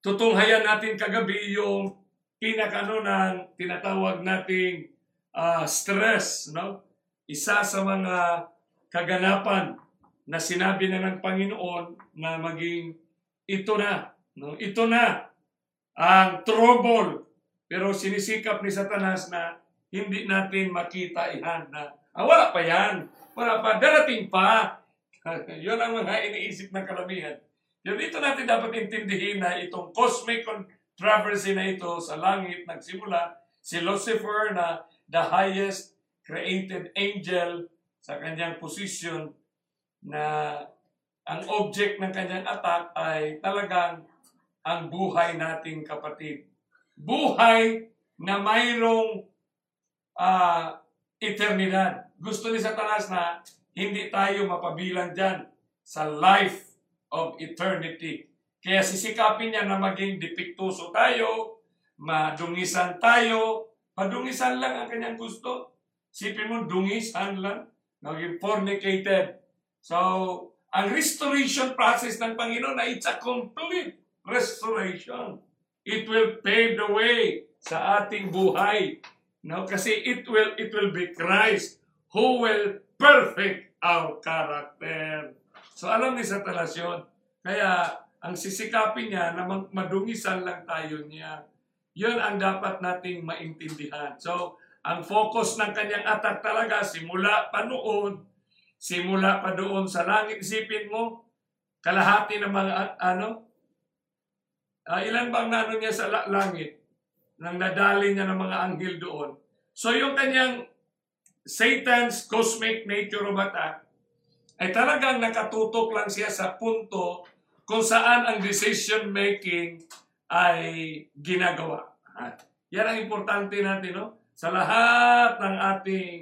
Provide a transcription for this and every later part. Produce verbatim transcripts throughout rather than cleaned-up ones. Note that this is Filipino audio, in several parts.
tutunghayan natin kagabi yung pinakano ng tinatawag nating uh, stress, no? Isa sa mga kaganapan na sinabi na ng Panginoon na maging ito na, no? Ito na ang trouble. Pero sinisikap ni Satanas na hindi natin makita ihan na ah, wala pa yan, wala pa, darating pa. Yun ang mga iniisip ng karamihan. Yun, dito natin dapat intindihin na itong cosmic controversy na ito sa langit nagsimula si Lucifer na the highest created angel sa kanyang posisyon na ang object ng kanyang attack ay talagang ang buhay nating kapatid. Buhay na mayroong uh, eternidad. Gusto ni Satanas na hindi tayo mapabilang dyan sa life of eternity. Kaya sisikapin niya na maging dipiktuso tayo, madungisan tayo, padungisan lang ang kanyang gusto. Sipin mo, dungisan lang, maging fornicated. So, ang restoration process ng Panginoon ay it's a complete restoration. It will pave the way sa ating buhay. No? Kasi it will, it will be Christ who will perfect our character. So alam ni Satanas yun. Kaya ang sisikapin niya na madungisan lang tayo niya, yun ang dapat nating maintindihan. So ang focus ng kanyang attack talaga, simula pa noon, simula pa doon sa langit. Isipin mo, kalahati ng mga ano, uh, ilan bang nano niya sa langit nang nadali niya ng mga anghel doon. So yung kanyang Satan's cosmic nature of attack ay talagang nakatutok lang siya sa punto kung saan ang decision making ay ginagawa. Yan ang importante natin, no? Sa lahat ng ating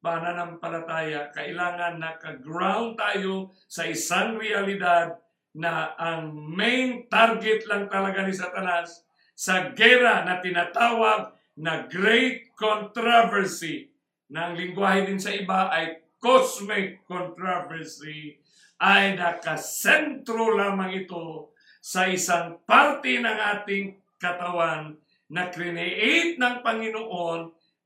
pananampalataya, kailangan nakaground tayo sa isang realidad na ang main target lang talaga ni Satanas sa gera na tinatawag na Great Controversy. Nang lingwahe din sa iba ay Cosmic Controversy, ay nakasentro lamang ito sa isang parte ng ating katawan na create ng Panginoon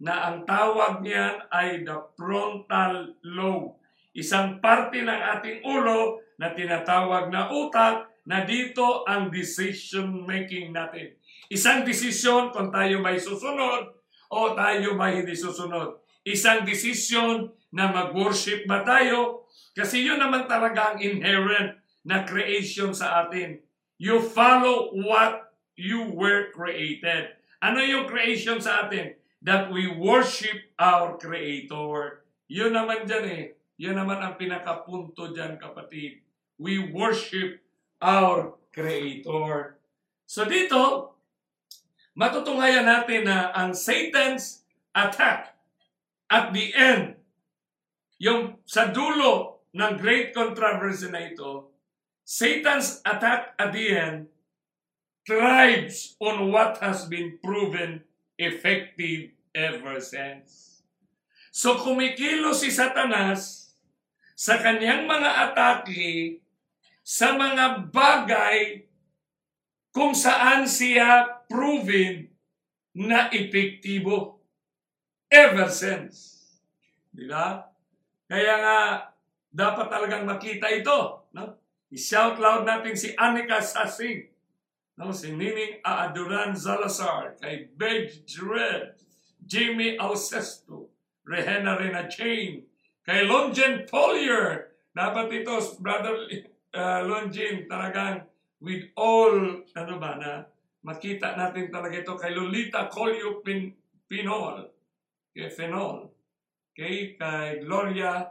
na ang tawag niyan ay the frontal lobe. Isang parte ng ating ulo na tinatawag na utak na dito ang decision making natin. Isang desisyon kung tayo may susunod o tayo may hindi susunod. Isang desisyon na mag-worship ba tayo? Kasi yun naman talaga ang inherent na creation sa atin. You follow what you were created. Ano yung creation sa atin? That we worship our Creator. Yun naman dyan eh. Yun naman ang pinakapunto dyan, kapatid. We worship our Creator. So dito, matutunghayan natin na ang Satan's attack at the end, yung sa dulo ng Great Controversy na ito, Satan's attack at the end thrives on what has been proven effective ever since. So kumikilo si Satanas sa kanyang mga atake sa mga bagay kung saan siya proven na epektibo. Ever since. Diba? Kaya nga, dapat talagang makita ito. No? I-shout loud natin si Anika Sasing, no? Si Nining Aaduran Zalazar, kay Bej Dredd, Jimmy Alcesto, Rehena Rina Chain, kay Lonjen Polier. Dapat ito, Brother uh, Lonjen, talagang with all, ano ba na, makita natin talaga ito kay Lolita Colio Pin Pinol. Kay Fenol, kay, kay Gloria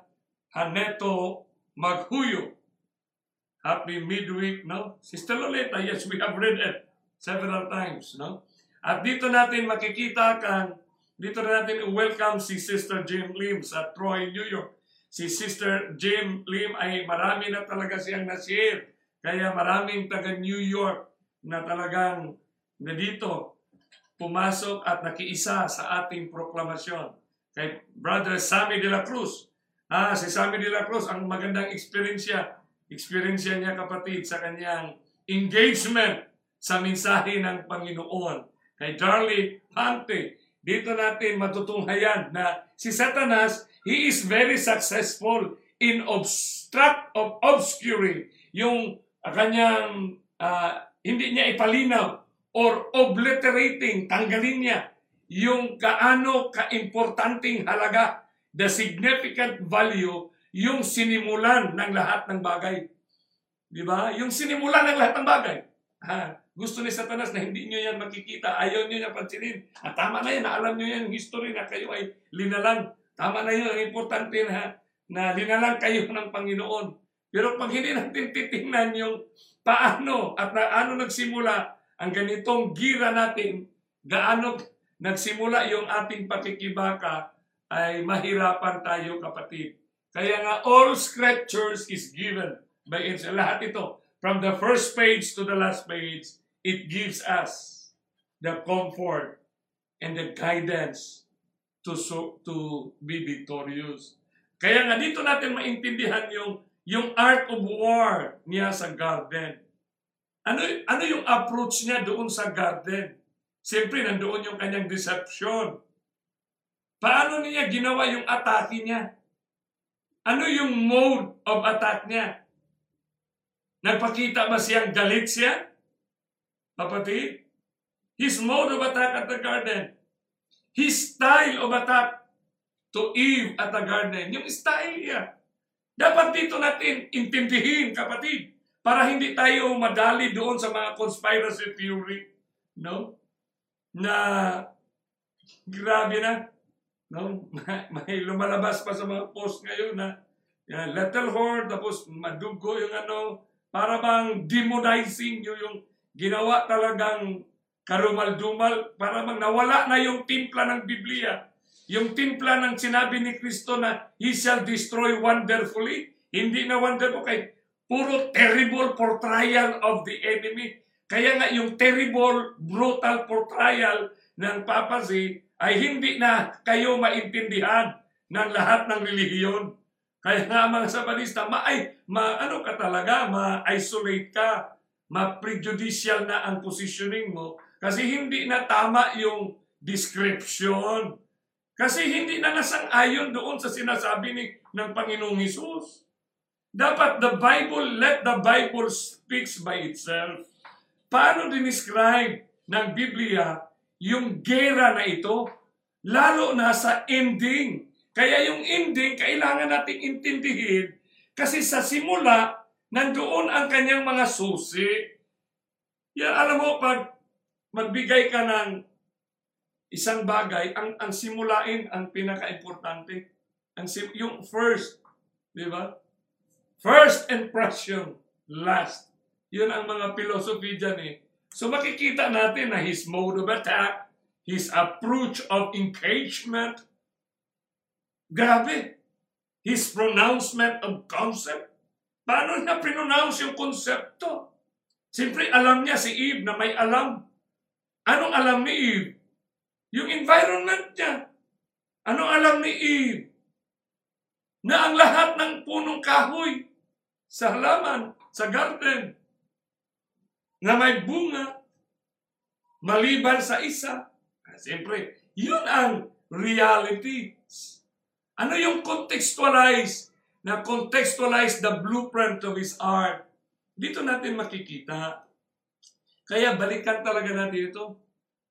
Haneto Maghuyo. Happy midweek, no? Sister Lolita, yes, we have read it several times, no? At dito natin makikita kan, dito natin welcome si Sister Jim Lim sa Troy, New York. Si Sister Jim Lim ay marami na talaga siyang nasir. Kaya maraming taga New York na talagang na dito pumasok at nakiisa sa ating proklamasyon. Kay Brother Sammy De La Cruz. Ah, si Sammy De La Cruz, ang magandang experience niya. Experience niya, kapatid, sa kanyang engagement sa mensahe ng Panginoon. Kay Charlie Huntley, dito natin matutunghayan na si Satanas, he is very successful in obstruct of obscuring yung kanyang uh, hindi niya ipalinaw or obliterating, tanggalin niya yung kaano kaimportanteng halaga, the significant value, yung sinimulan ng lahat ng bagay. Di ba? Yung sinimulan ng lahat ng bagay. Ha? Gusto ni Satanas na hindi nyo yan makikita. Ayaw nyo yan pansinin. At tama na yan. Alam nyo yan history na kayo ay linalang. Tama na yun. Ang importante na, na linalang kayo ng Panginoon. Pero pag hindi natin titingnan yung paano at paano nagsimula ang ganitong gira natin, gaano nagsimula yung ating pakikibaka, ay mahirapan tayo, kapatid. Kaya nga, all scriptures is given by inspiration. Lahat ito, from the first page to the last page, it gives us the comfort and the guidance to so, to be victorious. Kaya nga dito natin maintindihan yung yung art of war niya sa garden. Ano ano yung approach niya doon sa garden? Siyempre nandoon yung kanyang deception. Paano niya ginawa yung atake niya? Ano yung mode of attack niya? Nagpakita ba siyang galit siya? Kapatid? His mode of attack at the garden. His style of attack to Eve at the garden. Yung style niya. Dapat dito natin intindihin, kapatid, para hindi tayo madali doon sa mga conspiracy theory. No? Na, grabe na. No? May lumalabas pa sa mga post ngayon na yeah, little whore, tapos madugo yung ano, para bang demonizing nyo yung ginawa talagang karumal-dumal, para bang nawala na yung timpla ng Biblia. Yung timpla ng sinabi ni Kristo na He shall destroy wonderfully, hindi na wonderful, kay puro terrible portrayal of the enemy. Kaya nga yung terrible, brutal portrayal ng papacy ay hindi na kayo maintindihan ng lahat ng relihiyon. Kaya nga mga sabanista, ma-ay, ma-ano ka talaga, ma-isolate ka, ma-prejudicial na ang positioning mo kasi hindi na tama yung description. Kasi hindi na nasang-ayon doon sa sinasabi ni, ng Panginoong Hesus. Dapat the Bible, let the Bible speaks by itself. Paano dinescribe ng Biblia yung gera na ito? Lalo na sa ending. Kaya yung ending, kailangan nating intindihin kasi sa simula, nandoon ang kanyang mga susi. Yan, alam mo, pag magbigay ka ng isang bagay, ang, ang simulain ang pinaka-importante. Ang sim- yung first, di ba? First impression, last. Yun ang mga philosophy dyan eh. So makikita natin na his mode of attack, his approach of engagement, grabe. His pronouncement of concept. Paano na pronounce yung konsepto? Siyempre, alam niya si Eve na may alam. Anong alam ni Eve? Yung environment niya. Anong alam ni Eve? Na ang lahat ng punong kahoy sa halaman, sa garden, na may bunga, maliban sa isa. Siyempre, yun ang reality. Ano yung contextualize? Na contextualize the blueprint of his art. Dito natin makikita. Kaya balikan talaga natin ito.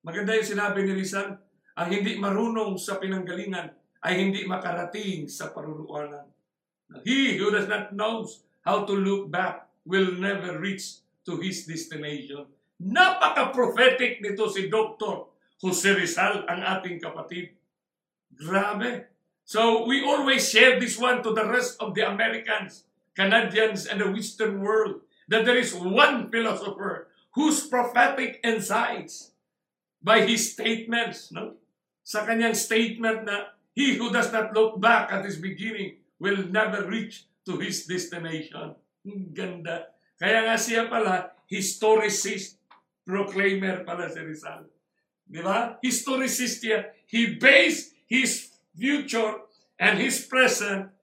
Maganda yung sinabi ni Rizal, ang hindi marunong sa pinanggalingan ay hindi makarating sa paruroonan. He who does not know how to look back will never reach to his destination. Napaka-prophetic nito si Doctor Jose Rizal, ang ating kapatid. Grabe. So we always share this one to the rest of the Americans, Canadians, and the Western world, that there is one philosopher whose prophetic insights by his statements, no? Sa kanyang statement na, he who does not look back at his beginning will never reach to his destination. Ganda. Kaya nga siya pala, historicist, proclaimer pala si Rizal. Diba? Historicist siya. He based his future and his present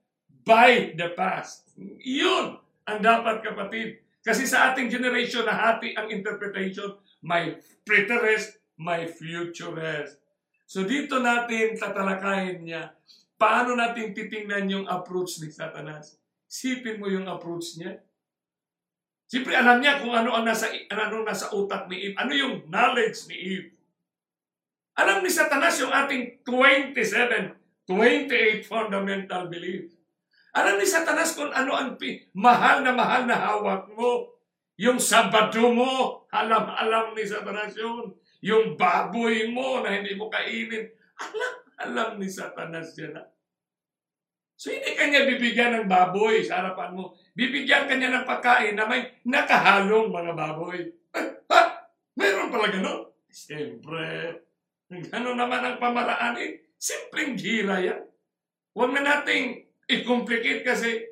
by the past. Yun ang dapat, kapatid. Kasi sa ating generation, nahati ang interpretation, may preterist, may futurist. So dito natin tatalakayin niya, paano natin titingnan yung approach ni Satanas. Sipin mo yung approach niya. Siyempre alam niya kung ano ang nasa, ano nasa utak ni Eve, ano yung knowledge ni Eve. Alam ni Satanas yung ating twenty-seven, twenty-eight fundamental beliefs. Alam ni Satanas kung ano ang mahal na mahal na hawak mo. Yung Sabado mo, alam-alam ni Satanas yun. Yung baboy mo na hindi mo kainin, alam-alam ni Satanas yan. So hindi kanya bibigyan ng baboy sa harapan mo. Bibigyan kanya ng pagkain na may nakahalong mga baboy. Ha? Mayroon pala gano'n? Siyempre. Gano'n naman ang pamaraan. Eh, simpleng gira yan. Huwag na nating i-complicate kasi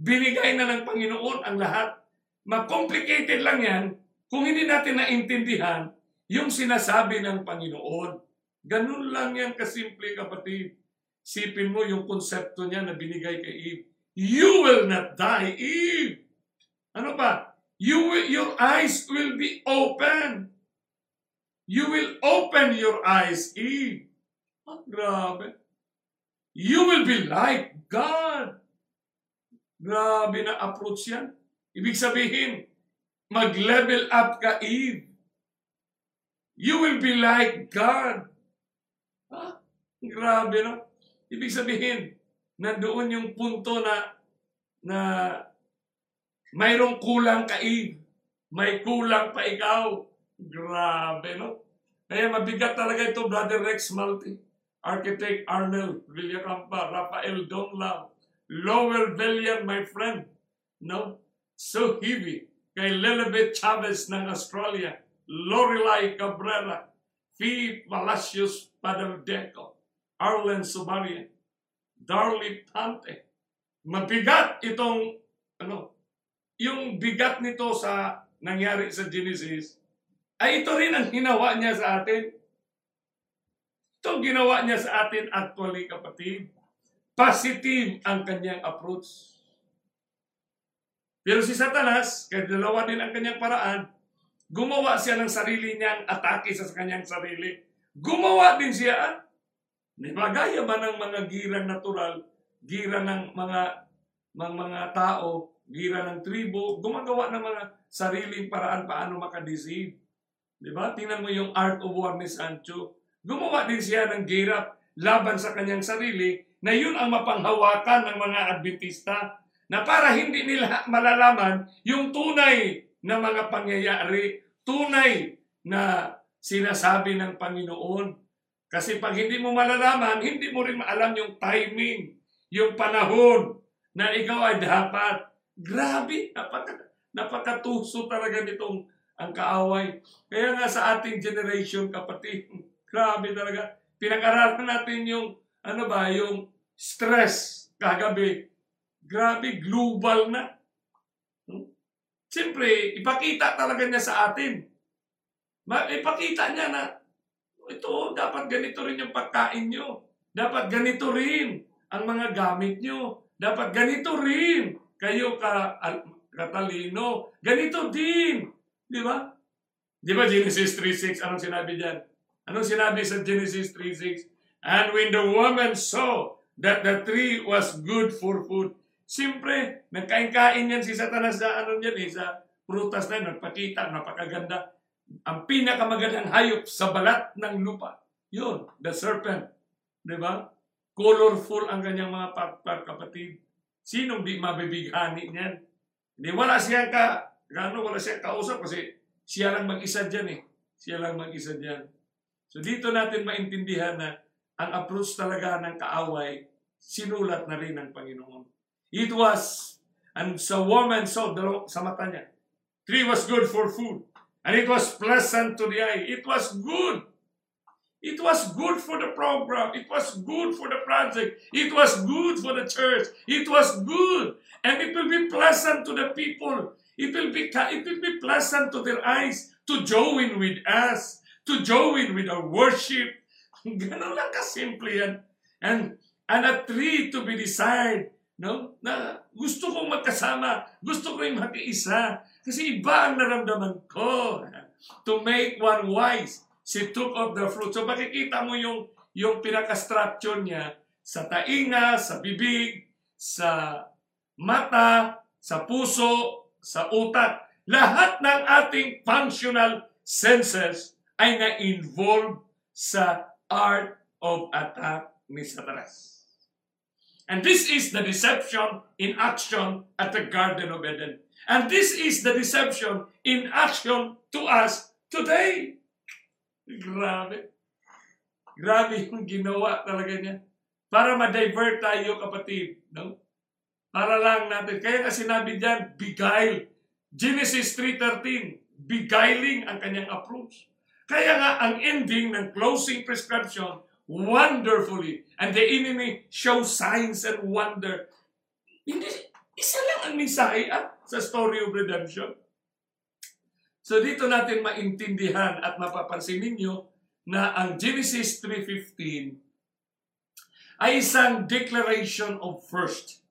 binigay na ng Panginoon ang lahat. Mag-complicated lang yan kung hindi natin naintindihan yung sinasabi ng Panginoon. Ganun lang yan kasimple, kapatid. Sipin mo yung konsepto niya na binigay kay Eve. You will not die, Eve. Ano ba? You will, your eyes will be open. You will open your eyes, Eve. Oh, grabe. You will be like God. Grabe na approach yan. Ibig sabihin, mag-level up ka, Eve. You will be like God. Ha? Grabe, no? Ibig sabihin, nandoon yung punto na, na mayroong kulang ka, Eve. May kulang pa ikaw. Grabe, no? Kaya mabigat talaga ito, Brother Rex Malti, Architect Arnold Villacampa, Rafael Donglao, Lowell Bellian, my friend, no? So heavy. Kay Lelibet Chavez ng Australia, Lorelai Cabrera, Fee Palacios Padamdeco, Arlen Subaria, Darlie Pante. Mabigat itong, ano, yung bigat nito sa nangyari sa Genesis, ay ito rin ang ginawa niya sa atin. Itong ginawa niya sa atin actually, kapatid. Positive ang kanyang approach. Pero si Satanas, kaya dalawa din ang kanyang paraan, gumawa siya ng sarili niyang atake sa kanyang sarili. Gumawa din siya. Di ba? Gaya ba ng mga girang natural, gira ng mga, ng mga tao, gira ng tribo, gumagawa ng mga sariling paraan paano makadeceive. Di ba? Tingnan mo yung Art of War ni Sancho. Gumawa din siya ng gira laban sa kanyang sarili na yun ang mapanghawakan ng mga Adventista na para hindi nila malalaman yung tunay na mga pangyayari, tunay na sinasabi ng Panginoon. Kasi pag hindi mo malalaman, hindi mo rin maalam yung timing, yung panahon na ikaw ay dapat. Grabe, napaka, napakatuso talaga nitong ang kaaway. Kaya nga sa ating generation, kapatid, grabe talaga. Pinag-aralan natin yung, ano ba, yung stress kagabi. Grabe, global na. Siyempre, ipakita talaga niya sa atin. Ipakita niya na ito, dapat ganito rin yung pagkain nyo. Dapat ganito rin ang mga gamit nyo. Dapat ganito rin kayo ka, katalino. Ganito din. Di ba? Di ba Genesis three six? Anong sinabi diyan? Anong sinabi sa Genesis three six? And when the woman saw that the tree was good for food. Siyempre, nagkain-kain yan si Satanas sa ano yan eh, sa prutas na yun, nagpakita, napakaganda. Ang pinakamagandang hayop sa balat ng lupa. Yun, the serpent. Diba? Colorful ang kanyang mga part-part, kapatid. Sinong di mabibighani niyan? Di, wala siyang ka, gano, wala siyang kausap kasi siya lang mag-isa dyan eh. Siya lang mag-isa dyan. So dito natin maintindihan na ang approach talaga ng kaaway, sinulat na rin ng Panginoon. It was, and sa woman saw, sa mata niya, tree was good for food, and it was pleasant to the eye. It was good. It was good for the program. It was good for the project. It was good for the church. It was good, and it will be pleasant to the people. It will be, it will be pleasant to their eyes to join with us, to join with our worship. Ganun lang kasimple yan. And, and a tree to be desired. No? Na Gusto kong magkasama. Gusto ko yung mag-iisa. Kasi iba ang naramdaman ko. To make one wise, she took of the fruit. So makikita mo yung, yung pinaka-structure niya sa tainga, sa bibig, sa mata, sa puso, sa utak. Lahat ng ating functional senses ay na-involved sa art of attack ni Satanas. And this is the deception in action at the Garden of Eden. And this is the deception in action to us today. Grabe. Grabe yung ginawa talaga niya. Para ma-divert tayo, kapatid. No? Para lang natin. Kaya na sinabi diyan, beguile. Genesis three thirteen, beguiling ang kanyang approach. Kaya nga ang ending ng closing prescription, wonderfully. And the enemy shows signs and wonder. Hindi, isa lang ang mensahe ah, sa story of redemption. So dito natin maintindihan at mapapansin ninyo na ang Genesis three fifteen ay isang declaration of first.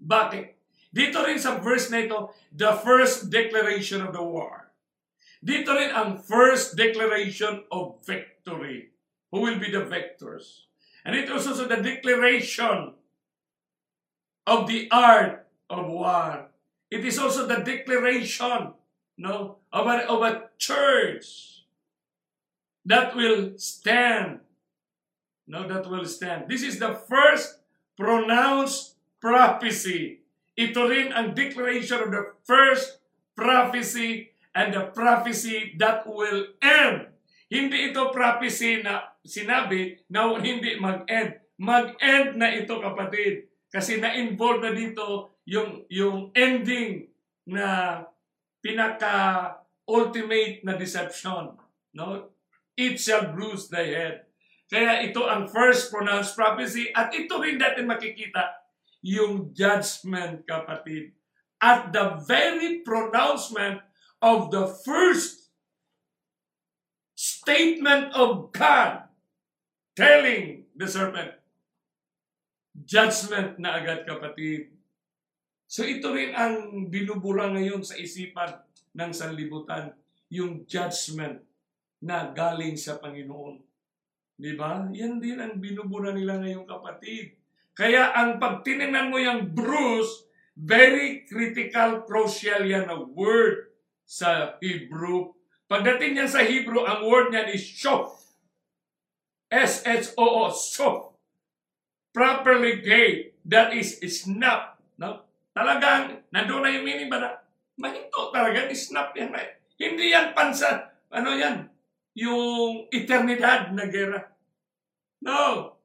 Bakit? Dito rin sa verse na ito, the first declaration of the war. Dito rin ang first declaration of victory. Who will be the victors? And it also so the declaration of the art of war. It is also the declaration, no, of a, of a church that will stand. No, that will stand. This is the first pronounced prophecy. Ito rin ang declaration of the first prophecy and the prophecy that will end. Hindi ito prophecy na sinabi na hindi mag-end. Mag-end na ito, kapatid. Kasi na-involve na dito yung, yung ending na pinaka-ultimate na deception. No? It shall bruise the head. Kaya ito ang first pronounced prophecy at ito rin natin makikita yung judgment, kapatid. At the very pronouncement of the first statement of God telling the serpent, judgment na agad, kapatid. So ito rin ang binubura ngayon sa isipan ng sanlibutan, yung judgment na galing sa Panginoon. Di ba? Yan din ang binubura nila ngayong, kapatid. Kaya ang pagtinignan mo yung bruise, very critical, crucial yan na word sa Hebrew. Pagdating niyan sa Hebrew, ang word niyan is shock. S H O O, shock. Properly gay. That is snap. No? Talagang, nandun na yung meaning ba na? Mahinto talaga, snap yan. Hindi yan pansa, ano yan? Yung eternidad na gera. No.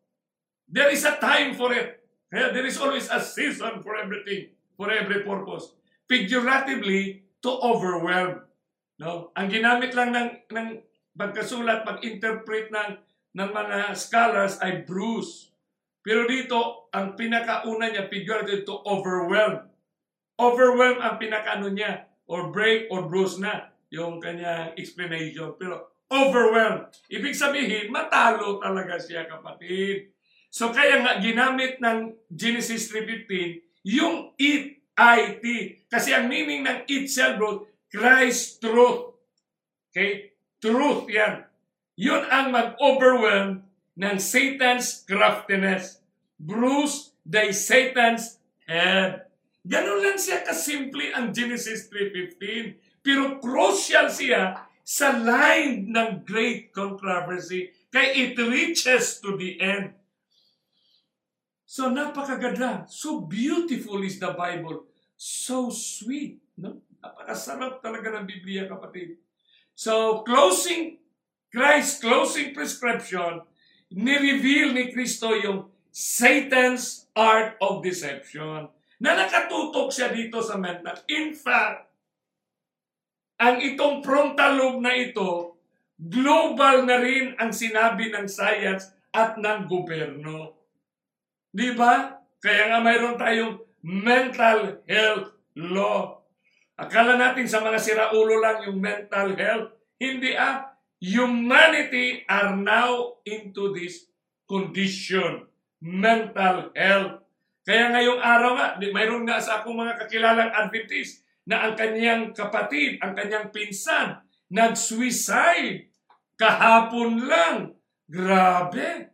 There is a time for it. There is always a season for everything, for every purpose. Figuratively, to overwhelm. No? Ang ginamit lang ng, ng pagkasulat, pag-interpret ng, ng mga scholars ay bruise. Pero dito, ang pinakauna niya, figurative, to overwhelm. Overwhelm ang pinakaano niya, or break, or bruise na, yung kanyang explanation. Pero overwhelm. Ibig sabihin, matalo talaga siya, kapatid. So kaya nga, ginamit ng Genesis three fifteen, yung it, I T. Kasi ang meaning ng it shall bruise, Christ truth. Okay? Truth yan. Yun ang mag-overwhelm ng Satan's craftiness. Bruise thy Satan's head. Ganun lang siya kasimple ang Genesis three fifteen. Pero crucial siya sa line ng Great Controversy. Kaya it reaches to the end. So napakaganda. So beautiful is the Bible. So sweet. No? Napakasarap talaga ng Biblia, kapatid. So, closing, Christ's closing prescription, ni-reveal ni Kristo yung Satan's art of deception na nakatutok siya dito sa mental. In fact, ang itong frontal lobe na ito, global na rin ang sinabi ng science at ng gobyerno. Di ba? Kaya nga mayroon tayong mental health law. Akala natin sa mga siraulo lang yung mental health. Hindi ah. Humanity are now into this condition. Mental health. Kaya ngayong araw nga, mayroon nga sa akong mga kakilalang Adventist na ang kanyang kapatid, ang kanyang pinsan, nag-suicide kahapon lang. Grabe,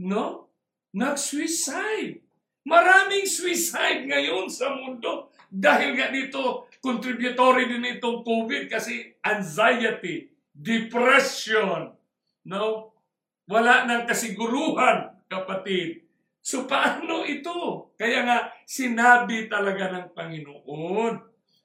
no? Nag-suicide. Maraming suicide ngayon sa mundo dahil nga dito, contributory din itong COVID kasi anxiety, depression, no? Wala ng kasiguruhan, kapatid. So paano ito? Kaya nga sinabi talaga ng Panginoon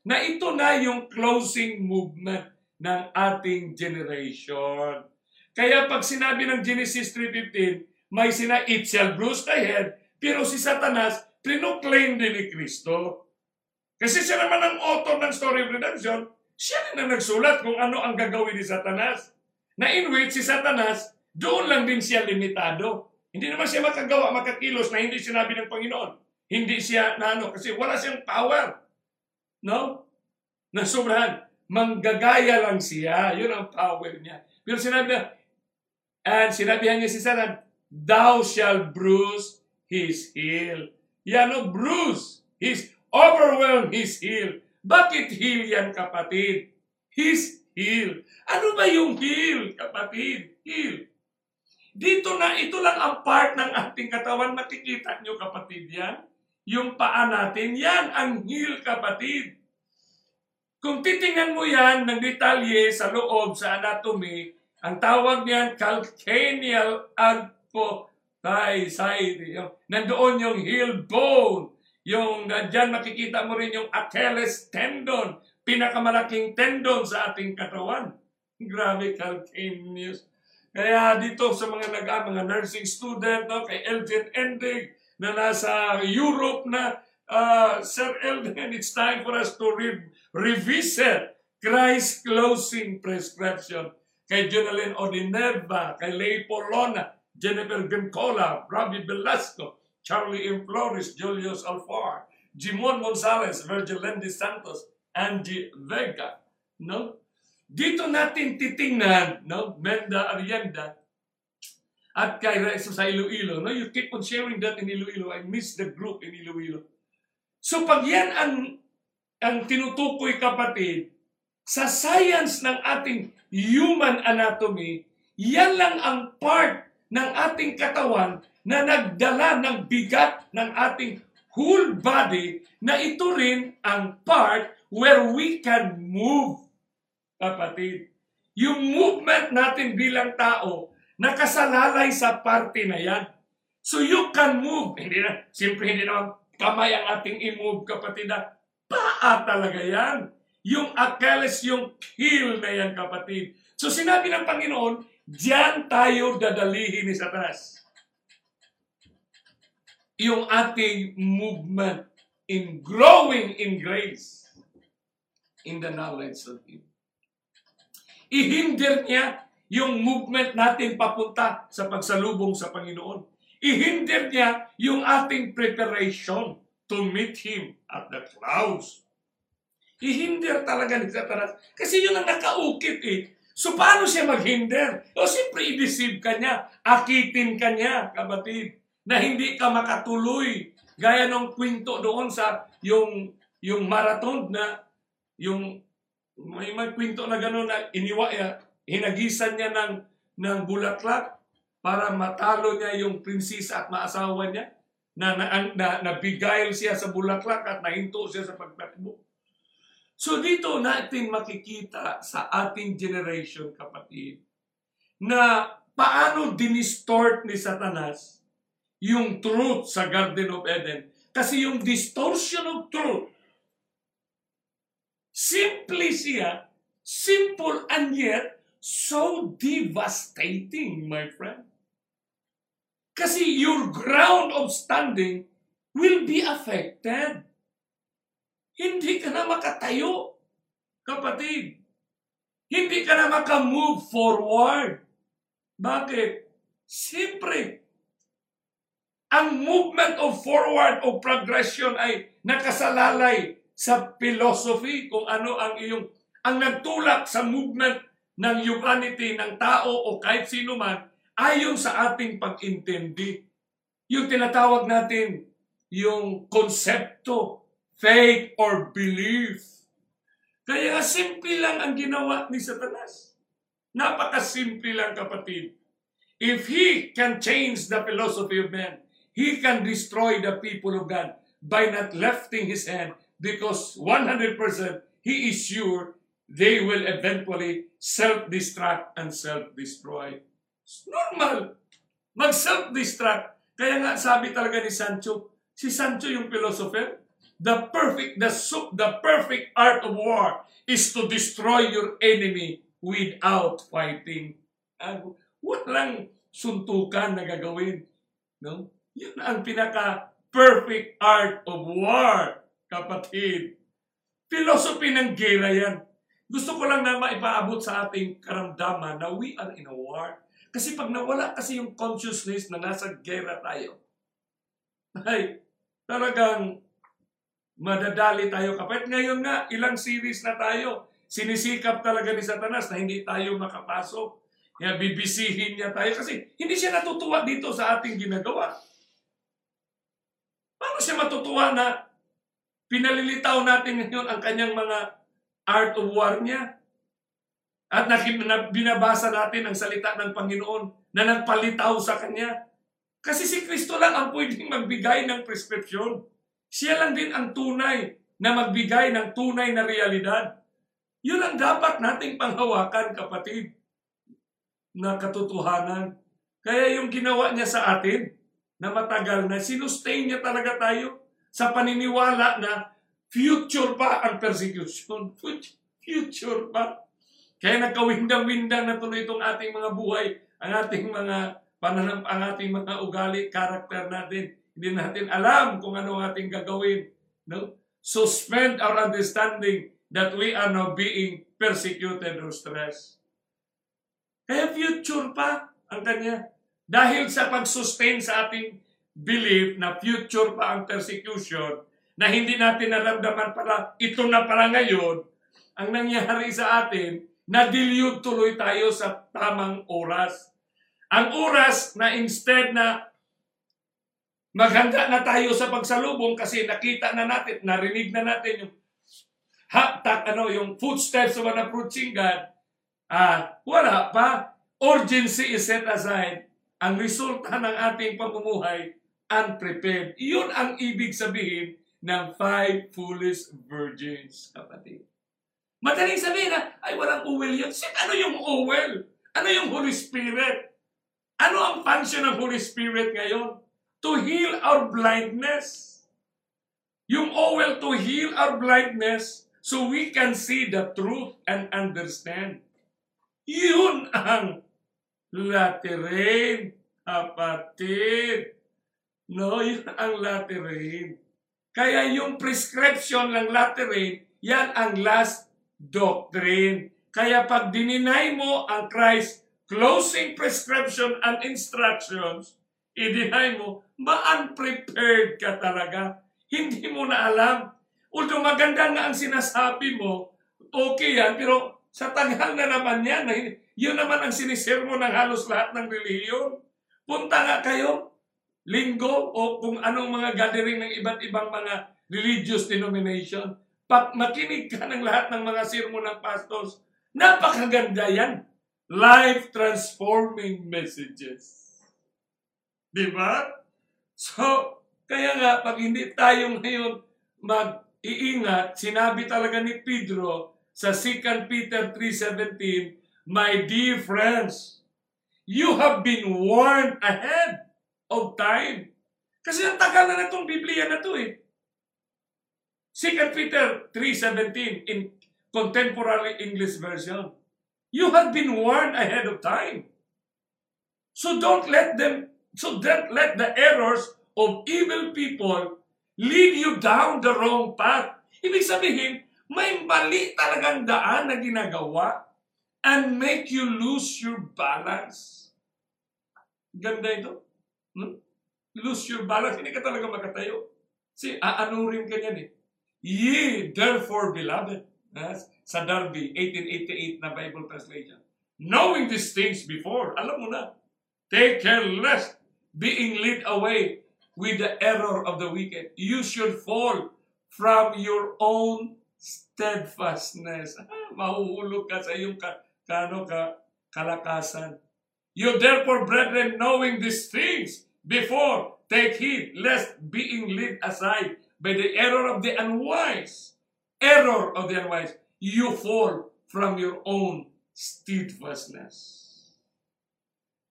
na ito na yung closing movement ng ating generation. Kaya pag sinabi ng Genesis three fifteen, may sina it shall bruise thy head, pero si Satanas, prinoclaim din ni Kristo. Kasi siya naman ang author ng story of redemption, siya na nagsulat kung ano ang gagawin ni Satanas. Na in which si Satanas, doon lang din siya limitado. Hindi naman siya makagawa, makakilos na hindi sinabi ng Panginoon. Hindi siya na ano, kasi wala siyang power. No? Na sobrahan. Manggagaya lang siya. Yun ang power niya. Pero sinabi na, and sinabihan niya si Satan, thou shall bruise his heel. Yan o, bruise his, overwhelm his heel. Bakit heel yan, kapatid? His heel. Ano ba yung heel, kapatid? Heel. Dito na, ito lang ang part ng ating katawan. Makikita nyo, kapatid, yan. Yung paa natin, yan ang heel, kapatid. Kung titingnan mo yan ng detalye sa loob, sa anatomy, ang tawag niyan, calcaneal adenocyte. Nandoon yung heel bone. Yung dyan, makikita mo rin yung Achilles tendon. Pinakamalaking tendon sa ating katawan. Grabe, calcaneus. Kaya dito sa mga nag mga nursing student, no, kay Elgin Endig na nasa Europe na, uh, Sir Elgin, it's time for us to re revisit Christ's closing prescription. Kay Jonalyn Odinerva, kay Leigh Polona, Jennifer Gimcola, Robbie Velasco, Charlie M. Flores, Julius Alfar, Jimon Gonzalez, Virgil Lendi Santos, Angie Vega, no? Dito natin titingnan, no? Menda Arrienda at kay Rezo sa Iloilo. No? You keep on sharing that in Iloilo. I miss the group in Iloilo. So pag yan ang, ang tinutukoy, kapatid, sa science ng ating human anatomy, yan lang ang part ng ating katawan na nagdala ng bigat ng ating whole body na ito rin ang part where we can move. Kapatid, yung movement natin bilang tao, nakasalalay sa parte na yan. So you can move. Hindi na, siyempre hindi naman kamay ang ating i-move, kapatid. Paa talaga yan. Yung Achilles, yung heel na yan, kapatid. So sinabi ng Panginoon, diyan tayo dadalihin ni Satanas. Yung ating movement in growing in grace, in the knowledge of Him. Ihinder niya yung movement natin papunta sa pagsalubong sa Panginoon. Ihinder niya yung ating preparation to meet Him at the clouds. Ihinder talaga ni Satanas. Kasi yun ang nakaukit eh. So paano siya maghinder? O siyempre i-deceive ka niya. Akitin ka niya, kapatid, na hindi ka makatuloy. Gaya ng kwento doon sa yung, yung marathon na yung may magkwento na gano'n na iniwa, hinagisan niya ng, ng bulaklak para matalo niya yung prinsesa at maasawa niya na nabigail na, na, na siya sa bulaklak at nahinto siya sa pagtakbo. So dito natin makikita sa ating generation, kapatid, na paano dinistort ni Satanas yung truth sa Garden of Eden. Kasi yung distortion of truth, simply siya, simple and yet so devastating, my friend. Kasi your ground of standing will be affected. Hindi ka na makatayo, kapatid. Hindi ka na makamove forward. Bakit? Siyempre, ang movement of forward o progression ay nakasalalay sa philosophy kung ano ang iyong ang nagtulak sa movement ng humanity, ng tao o kahit sino man ayon sa ating pag-intindi. Yung tinatawag natin yung konsepto, faith or belief. Kaya simple lang ang ginawa ni Satanas. Napakasimple lang, kapatid. If he can change the philosophy of man, he can destroy the people of God by not lifting his hand, because one hundred percent he is sure they will eventually self-destruct and self-destroy. It's normal. Mag-self-destruct. Kaya nga sabi talaga ni Sancho, si Sancho yung philosopher, the perfect, the, the perfect art of war is to destroy your enemy without fighting. And what lang suntukan na gagawin. No? Yun ang pinaka-perfect art of war, kapatid. Philosophy ng gera yan. Gusto ko lang na maipaabot sa ating karamdaman na we are in a war. Kasi pag nawala kasi yung consciousness na nasa gera tayo, ay, talagang madadali tayo, kapatid. Ngayon nga, ilang series na tayo. Sinisikap talaga ni Satanas na hindi tayo makapasok. Kaya bibisihin niya tayo kasi hindi siya natutuwa dito sa ating ginagawa. Paano siya matutuwa na pinalilitaw natin ngayon ang kanyang mga art of war niya? At binabasa natin ang salita ng Panginoon na nagpalitaw sa kanya. Kasi si Kristo lang ang pwedeng magbigay ng prescription. Siya lang din ang tunay na magbigay ng tunay na realidad. Yun ang dapat nating panghawakan, kapatid, na katotohanan. Kaya yung ginawa niya sa atin na matagal na, sinustain niya talaga tayo sa paniniwala na future pa ang persecution. Future pa. Kaya nagkawindang-windang na tuloy itong ating mga buhay, ang ating mga pananamp, ang ating mga ugali, karakter natin. Hindi natin alam kung ano ang ating gagawin. No? Suspend our understanding that we are now being persecuted or stressed. Kaya future pa ang kanya. Dahil sa pag-sustain sa ating belief na future pa ang persecution, na hindi natin naramdaman pala, ito na pala ngayon, ang nangyari sa atin, na-delude tuloy tayo sa tamang oras. Ang oras na instead na maghanda na tayo sa pagsalubong kasi nakita na natin, narinig na natin yung haptak, ano, yung footsteps of an approaching God, ah, wala pa. Urgency is set aside. Ang resulta ng ating pamumuhay, unprepared. Iyon ang ibig sabihin ng five foolish virgins, kapatid. Madaling sabihin na, ay, walang uwel yun. Sige, ano yung uwel? Ano yung Holy Spirit? Ano ang function ng Holy Spirit ngayon? To heal our blindness. Yung oil to heal our blindness so we can see the truth and understand. Yun ang laterin, kapatid. No, yun ang laterin. Kaya yung prescription ng laterin, yan ang last doctrine. Kaya pag dininay mo ang Christ, closing prescription and instructions, i-deny mo, ma-unprepared ka talaga. Hindi mo na alam. Although maganda na ang sinasabi mo, okay yan, pero sa tagal na naman yan, yun naman ang sinisir mo ng halos lahat ng relihiyon. Punta nga kayo, linggo, o kung anong mga gathering ng iba't ibang mga religious denomination, pag makinig ka ng lahat ng mga sirmo ng pastors, napakaganda yan. Life-transforming messages. Diba? So, kaya nga, pag hindi tayo ngayon mag-iingat, sinabi talaga ni Pedro sa Second Peter three seventeen, my dear friends, you have been warned ahead of time. Kasi ang tagal na itong Biblia na ito eh. Second Peter three seventeen in Contemporary English Version. You have been warned ahead of time. So don't let them, so don't let the errors of evil people lead you down the wrong path. Ibig sabihin, may mali talagang daan na ginagawa and make you lose your balance. Ganda ito. Hmm? Lose your balance. Hindi ka talaga makatayo. See, aanurin ka niyan eh. Ye, therefore, beloved. Yes. Sa Darby, eighteen eighty-eight na Bible translation. Knowing these things before, alam mo na, take care lest being led away with the error of the wicked. You should fall from your own steadfastness. Mahuhulog ka sa iyong ka, ka, ano, ka, kalakasan. You therefore, brethren, knowing these things before, take heed, lest being led aside by the error of the unwise, error of the unwise, you fall from your own steadfastness.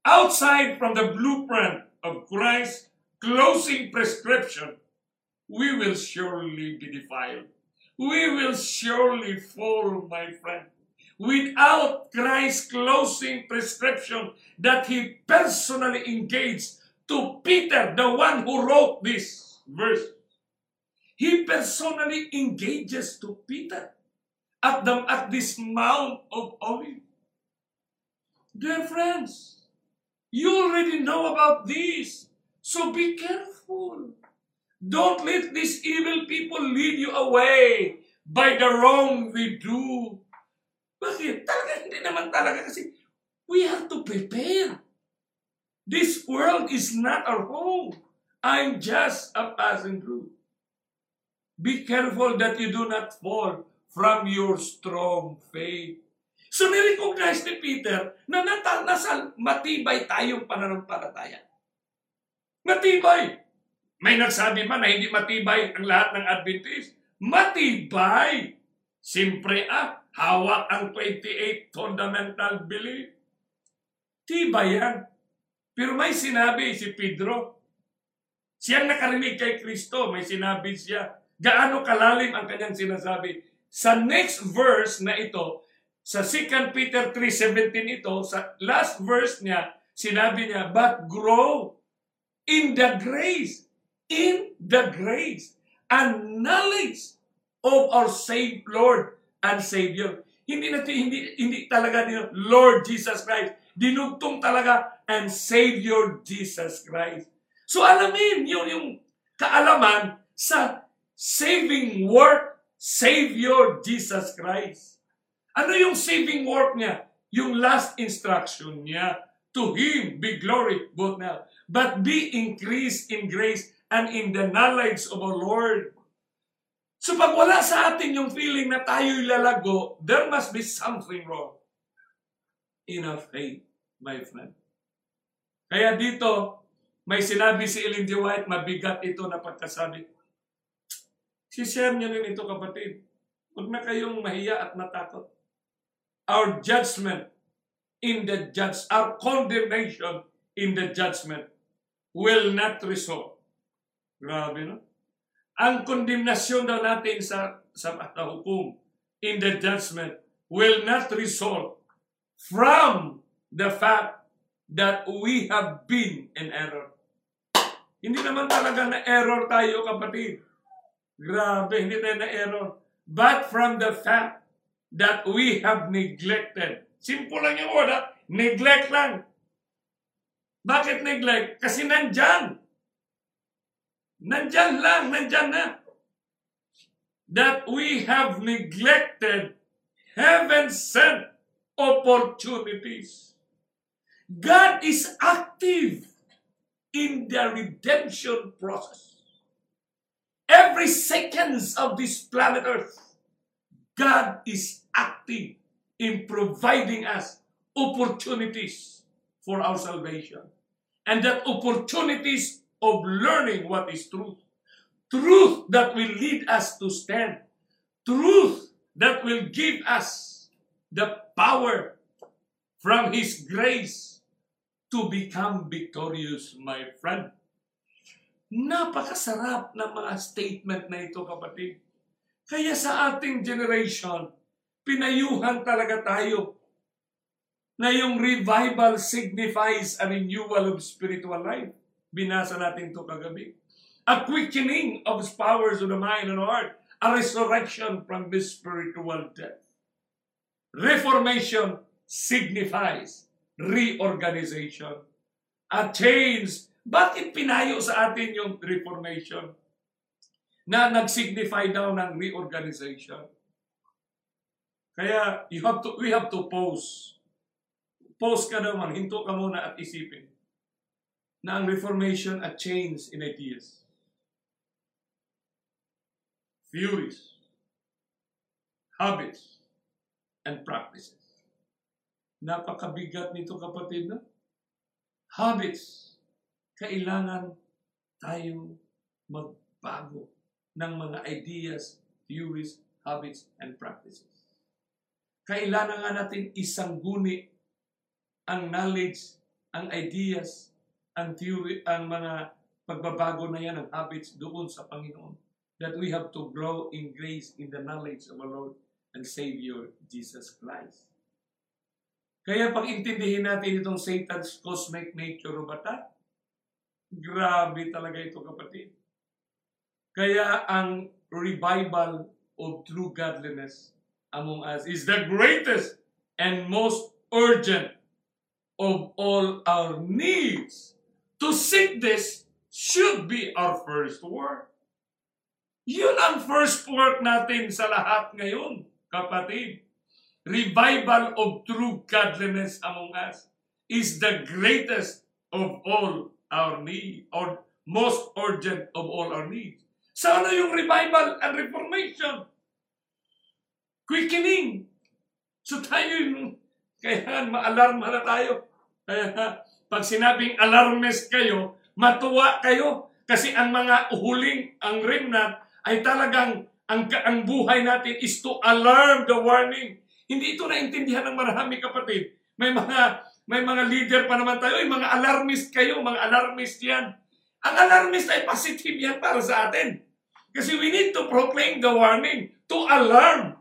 Outside from the blueprint of Christ's closing prescription, we will surely be defiled. We will surely fall, my friend. Without Christ's closing prescription that he personally engaged to Peter, the one who wrote this verse. He personally engages to Peter at, the, at this Mount of Olives. Dear friends, you already know about this, so be careful. Don't let these evil people lead you away by the wrong we do. Bakit? Talaga hindi naman talaga kasi we have to prepare. This world is not our home. I'm just a passing through. Be careful that you do not fall from your strong faith. So nirecognize ni Peter na natarnasal, matibay tayong pananampalataya. Matibay. May nagsabi man na hindi matibay ang lahat ng Adventist. Matibay. Simpre ah. Hawak ang twenty-eight fundamental belief. Tiba yan. Pero may sinabi si Pedro. Siyang nakarinig kay Kristo, may sinabi siya. Gaano kalalim ang kanyang sinasabi. Sa next verse na ito, sa Second Peter three seventeen ito, sa last verse niya, sinabi niya, but grow in the grace, in the grace and knowledge of our saved Lord and Savior. Hindi natin, hindi, hindi talaga din, Lord Jesus Christ. Dinugtong talaga, and Savior Jesus Christ. So alamin yun yung kaalaman sa saving work, Savior Jesus Christ. Ano yung saving work niya? Yung last instruction niya, to Him be glory both now, but be increased in grace and in the knowledge of our Lord. So pag wala sa atin yung feeling na tayo'y lalago, there must be something wrong in our faith, my friend. Kaya dito, may sinabi si Ellen G. White, mabigat ito na pagkasabi. Si-share niyo rin ito, kapatid. Huwag na kayong mahiya at matakot. Our judgment in the judge, our condemnation in the judgment will not result. Grabe, no? Ang kondemnasyon daw natin sa, sa hukum in the judgment will not result from the fact that we have been in error. Hindi naman talaga na-error tayo, kapatid. Grabe, hindi tayo na-error. But from the fact that we have neglected. Simple lang yung word, ha? Neglect lang. Bakit neglect? Kasi nandyan. Nandyan lang, nandyan na. That we have neglected heaven-sent opportunities. God is active in the redemption process. Every seconds of this planet Earth, God is active in providing us opportunities for our salvation. And that opportunities of learning what is truth. Truth that will lead us to stand. Truth that will give us the power from His grace to become victorious, my friend. Napakasarap ng mga statement na ito, kapatid. Kaya sa ating generation, pinayuhan talaga tayo na yung revival signifies a renewal of spiritual life. Binasa natin ito kagabi. A quickening of the powers of the mind and heart. A resurrection from this spiritual death. Reformation signifies reorganization. A change. Bakit pinayo sa atin yung reformation? Na nag-signify daw ng reorganization. Kaya you have to, we have to pause. Pause ka naman. Hinto ka muna at isipin. na ang Reformation at change in ideas. Theories, habits, and practices. Napakabigat nito, kapatid, na? Habits. Kailangan tayong magbago ng mga ideas, theories, habits, and practices. Kailangan nga natin isangguni ang knowledge, ang ideas, ang theory, ang mga pagbabago na yan, ang habits doon sa Panginoon. That we have to grow in grace in the knowledge of our Lord and Savior, Jesus Christ. Kaya pag intindihin natin itong Satan's cosmic nature o bata, grabe talaga ito, kapatid. Kaya ang revival of true godliness among us is the greatest and most urgent of all our needs. To seek this should be our first work. Yun ang first work natin sa lahat ngayon, kapatid. Revival of true godliness among us is the greatest of all our needs, or most urgent of all our needs. Sana yung revival and reformation. Quickening. So tayo yung, kaya ma-alarm na tayo. Kaya pag sinabing alarmist kayo, matuwa kayo. Kasi ang mga huling, ang remnant, ay talagang ang, ang buhay natin is to alarm the warning. Hindi ito naintindihan ng marami, kapatid. May mga, may mga leader pa naman tayo, ay mga alarmist kayo, mga alarmist yan. Ang alarmist ay positive yan para sa atin. Kasi we need to proclaim the warning, to alarm.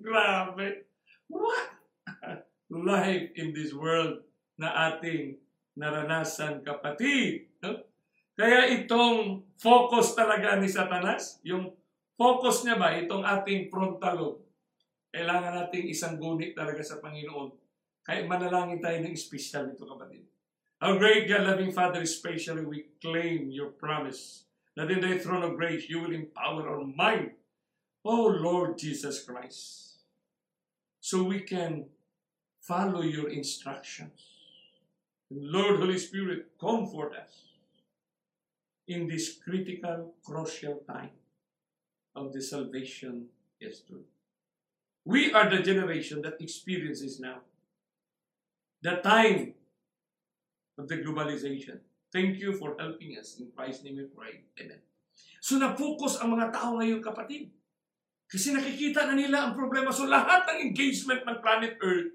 Grabe. What? Life in this world na ating naranasan, kapatid. No? Kaya itong focus talaga ni Satanas, yung focus niya ba, itong ating frontal lobe, kailangan nating isang gunit talaga sa Panginoon. Kaya manalangin tayo ng special nito, kapatid. Our great God-loving Father, especially we claim your promise that in the throne of grace, you will empower our mind. Oh, Lord Jesus Christ. So we can follow your instructions. Lord, Holy Spirit, comfort us in this critical, crucial time of the salvation history. We are the generation that experiences now the time of the globalization. Thank you for helping us. In Christ's name we pray. Amen. So na-focus ang mga tao ngayon, kapatid. Kasi nakikita na nila ang problema. So lahat ng engagement ng planet Earth,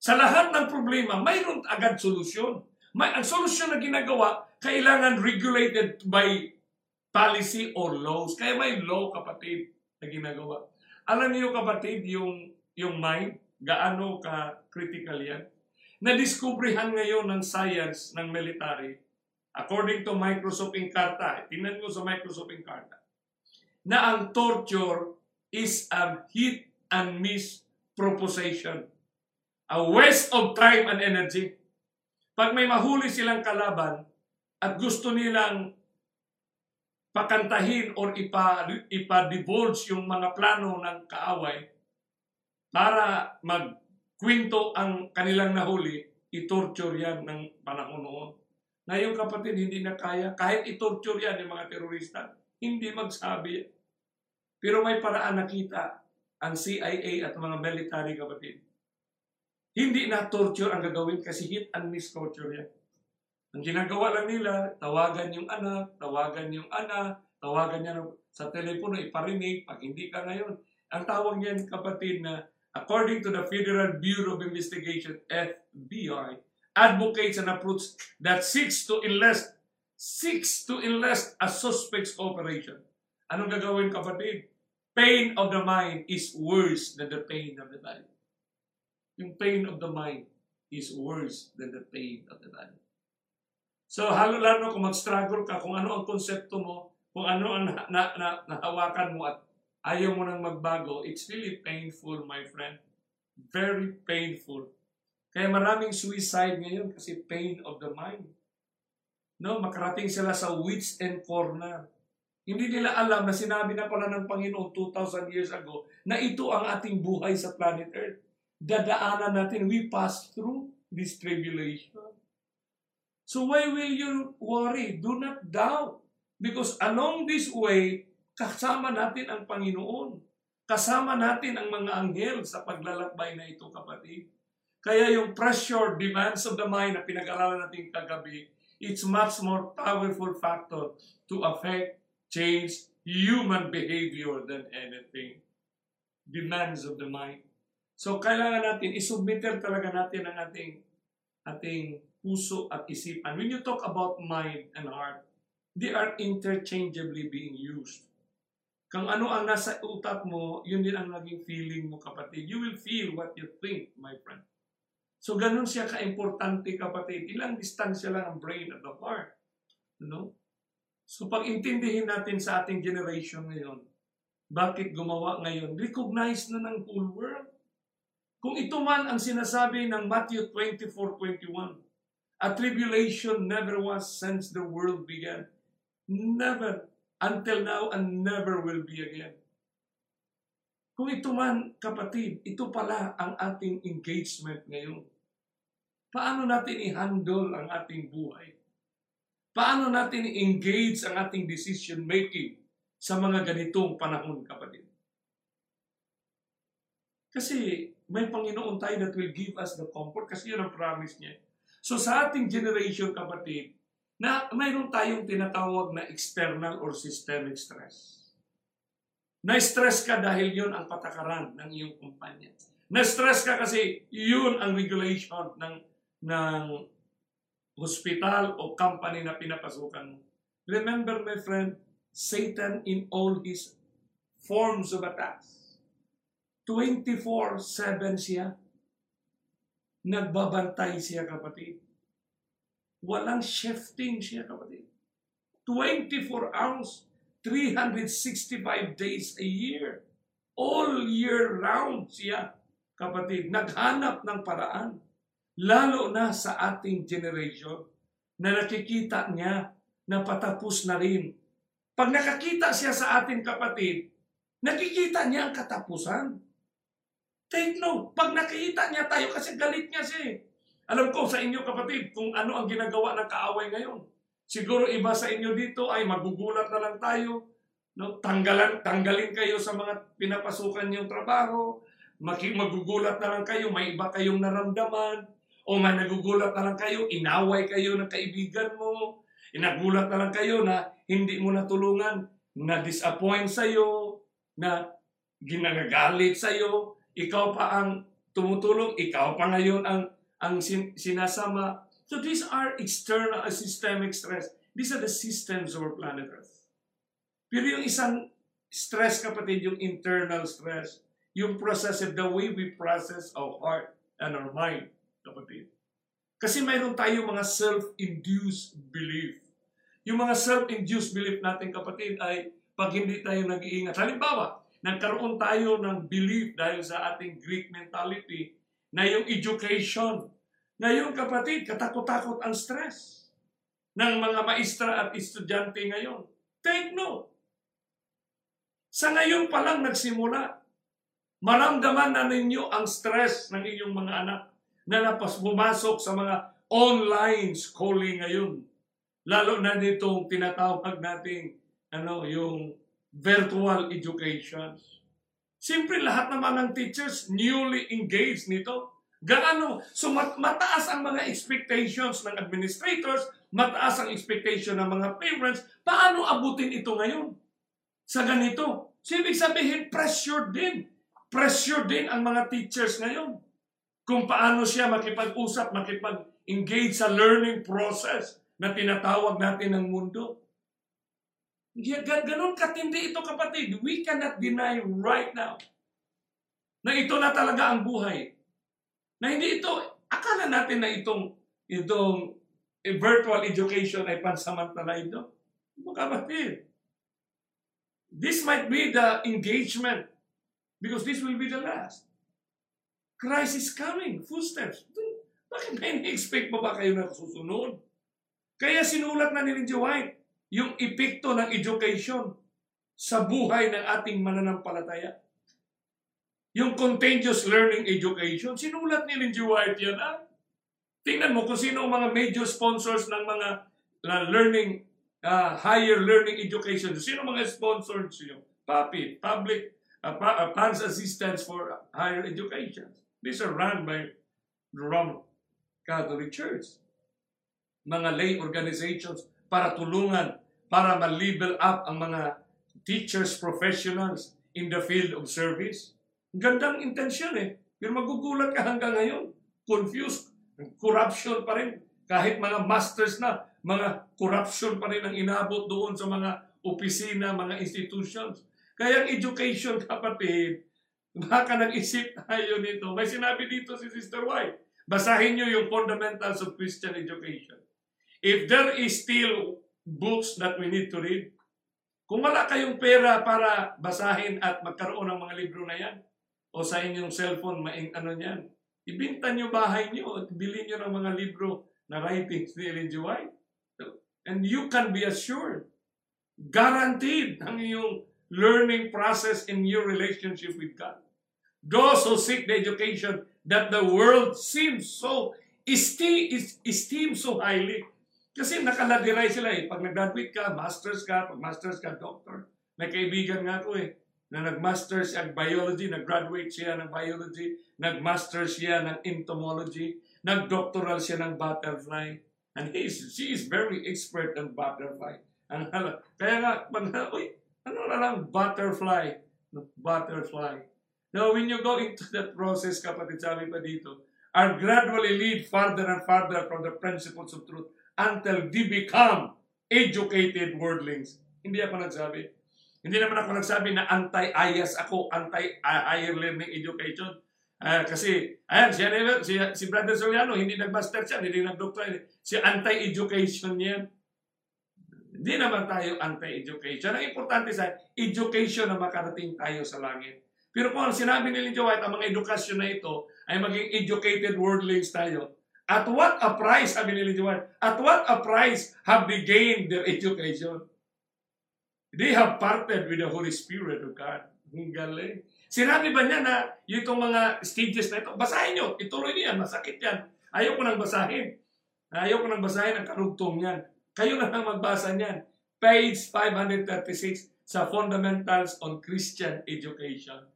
sa lahat ng problema, mayroon agad solusyon. May, ang solusyon na ginagawa, kailangan regulated by policy or laws. Kaya may law, kapatid, na ginagawa. Alam niyo, kapatid, yung, yung mind, gaano ka-critical yan, nadiskubrihan ngayon ng science ng military, according to Microsoft Encarta, tingnan mo sa Microsoft Encarta, na ang torture is a hit and miss proposition. A waste of time and energy. Pag may mahuli silang kalaban at gusto nilang pakantahin or ipa, ipa-divulge yung mga plano ng kaaway para magkwento ang kanilang nahuli, itorture yan ng panahon noon. Ngayon, kapatid, hindi na kaya. Kahit itorture yan ng mga terorista, hindi magsabi. Pero may paraan, nakita ang C I A at mga military, kapatid. Hindi na torture ang gagawin kasi hit and miss torture yan. Ang ginagawa lang nila, tawagan yung anak, tawagan yung anak, tawagan niya sa telepono, iparinig, pag hindi ka ngayon. Ang tawag niyan, kapatid, na according to the Federal Bureau of Investigation, F B I, advocates and approves that seeks to enlist, seeks to enlist a suspect's cooperation. Anong gagawin, kapatid? Pain of the mind is worse than the pain of the body. Yung pain of the mind is worse than the pain of the body. So, halo-lalo kung mag-struggle ka, kung ano ang konsepto mo, kung ano ang na, na, na, nahawakan mo at ayaw mo nang magbago, it's really painful, my friend. Very painful. Kaya maraming suicide ngayon kasi pain of the mind. No, makarating sila sa wits and corner. Hindi nila alam na sinabi na pala ng Panginoon two thousand years ago na ito ang ating buhay sa planet Earth. Dadaanan natin, we pass through this tribulation. So why will you worry? Do not doubt. Because along this way, kasama natin ang Panginoon. Kasama natin ang mga anghel sa paglalakbay na ito, kapatid. Kaya yung pressure, demands of the mind na pinag-aralan natin kagabi, it's much more powerful factor to affect, change human behavior than anything. Demands of the mind. So kailangan natin, isubmitter talaga natin ang ating, ating puso at isipan. When you talk about mind and heart, they are interchangeably being used. Kung ano ang nasa utak mo, yun din ang naging feeling mo, kapatid. You will feel what you think, my friend. So, ganun siya ka-importante, kapatid. Ilang distansya lang ang brain at the heart. You know? So, pag-intindihin natin sa ating generation ngayon, bakit gumawa ngayon? Recognize na ng whole world. Kung ito man ang sinasabi ng Matthew twenty-four twenty-one, a tribulation never was since the world began. Never. Until now and never will be again. Kung ito man, kapatid, ito pala ang ating engagement ngayon. Paano natin i-handle ang ating buhay? Paano natin i-engage ang ating decision making sa mga ganitong panahon, kapatid? Kasi may Panginoon tayo that will give us the comfort kasi yun ang promise niya. So sa ating generation, kapatid, na mayroon tayong tinatawag na external or systemic stress. Na-stress ka dahil yun ang patakaran ng iyong kumpanya. Na-stress ka kasi yun ang regulation ng, ng hospital o company na pinapasukan mo. Remember, my friend, Satan in all his forms of attacks, twenty-four seven siya. Nagbabantay siya, kapatid. Walang shifting siya, kapatid. twenty-four hours, three hundred sixty-five days a year. All year round siya, kapatid. Naghanap ng paraan. Lalo na sa ating generation na nakikita niya na patapos na rin. Pag nakakita siya sa ating kapatid, nakikita niya ang katapusan. Take note, pag nakikita niya tayo kasi galit niya siya. Alam ko sa inyo, kapatid, kung ano ang ginagawa ng kaaway ngayon. Siguro iba sa inyo dito ay magugulat na lang tayo. No? Tanggalan, tanggalin kayo sa mga pinapasukan niyong trabaho. Magugulat na lang kayo, may iba kayong naramdaman. O may nagugulat na lang kayo, inaway kayo ng kaibigan mo. Inagulat na lang kayo na hindi mo natulungan, na-disappoint sa'yo, na ginagalit sa'yo. Ikaw pa ang tumutulong, ikaw pa ngayon ang ang sinasama. So these are external systemic stress. These are the systems of our planet Earth. Pero yung isang stress, kapatid, yung internal stress, yung process of the way we process our heart and our mind, kapatid. Kasi mayroon tayo mga self-induced belief. Yung mga self-induced belief natin, kapatid, ay pag hindi tayo nag-iingat. Halimbawa, nagkaroon tayo ng belief dahil sa ating Greek mentality, na yung education. Ngayon, kapatid, katakot-takot ang stress ng mga maestra at estudyante ngayon. Take note. Sa ngayon pa lang nagsimula, maramdaman na ninyo ang stress ng inyong mga anak na napas bumasok sa mga online schooling ngayon. Lalo na nitong tinatawag natin ano, yung virtual education. Siyempre, lahat naman ng teachers newly engaged nito. Gaano? So, mat mataas ang mga expectations ng administrators, mataas ang expectation ng mga parents. Paano abutin ito ngayon? Sa ganito. So, ibig sabihin, pressure din. Pressure din ang mga teachers ngayon. Kung paano siya makipag-usap, makipag-engage sa learning process na tinatawag natin ng mundo. Ganon katindi ito, kapatid. We cannot deny right now na ito na talaga ang buhay. Na hindi ito, akala natin na itong, itong virtual education ay pansamantala ito. Kapatid, this might be the engagement because this will be the last. Christ is coming, footsteps. Bakit ba in-expect mo ba kayo na susunod? Kaya sinulat na ni Ellen G. White yung epekto ng education sa buhay ng ating mananampalataya. Yung continuous learning education, sinulat ni Ellen G. White yan, ah. Tingnan mo kung sino ang mga major sponsors ng mga learning, uh, higher learning education. Sino mga sponsors nyo? P A P I, Public uh, pa, uh, Funds Assistance for Higher Education. These are run by the Roman Catholic Church. Mga lay organizations para tulungan, para ma-level up ang mga teachers, professionals in the field of service. Gandang intensyon eh. Pero magugulat ka hanggang ngayon. Confused. Corruption pa rin. Kahit mga masters na, mga corruption pa rin ang inabot doon sa mga opisina, mga institutions. Kaya ang education, kapatid, baka nag-isip tayo nito. May sinabi dito si Sister White. Basahin nyo yung fundamentals of Christian education. If there is still books that we need to read, kung wala kayong pera para basahin at magkaroon ng mga libro na yan, o sa inyong cellphone, maing ano niyan. Ibinta niyo bahay niyo at bilhin niyo ng mga libro na writings ni Ellen G. White. And you can be assured, guaranteed ang iyong learning process in your relationship with God. Those who seek the education that the world seems so, esteems so highly. Kasi nakaladiray sila eh. Pag nag-graduate ka, masters ka, pag masters ka, doctor. May kaibigan nga ko eh. Na nag-master siya ng biology, nag-graduate siya ng biology, nag-master siya ng entomology, nag-doctoral siya ng butterfly. And he is, she is very expert on butterfly. Ang hala, kaya nga, mga, uy, ano na lang butterfly? Butterfly. Now, when you go into that process, kapatid, sabi pa dito, are gradually lead farther and farther from the principles of truth until they become educated worldlings. Hindi ako nagsabi. Hindi naman ako nagsabi na anti-I A S ako, anti-higher learning education. Uh, kasi, ayan, si, si, si Brother Soriano, hindi nag-master siya, hindi nag-doctor. Si anti-education niya. Hindi naman tayo anti-education. Ang importante sa education na makarating tayo sa langit. Pero kung sinabi ni Ellen G. White, ang mga edukasyon na ito ay maging educated worldlings tayo. At what a price, sabi ni Ellen G. White, at what a price have they gained their education? They have partnered with the Holy Spirit of God. Ang galing. Sinabi ba niya na itong mga stages na ito? Basahin nyo. Ituloy niyan. Masakit yan. Ayaw ko nang basahin. Ayaw ko nang basahin ang karugtong niyan. Kayo na lang magbasa niyan. Page five thirty-six sa Fundamentals on Christian Education.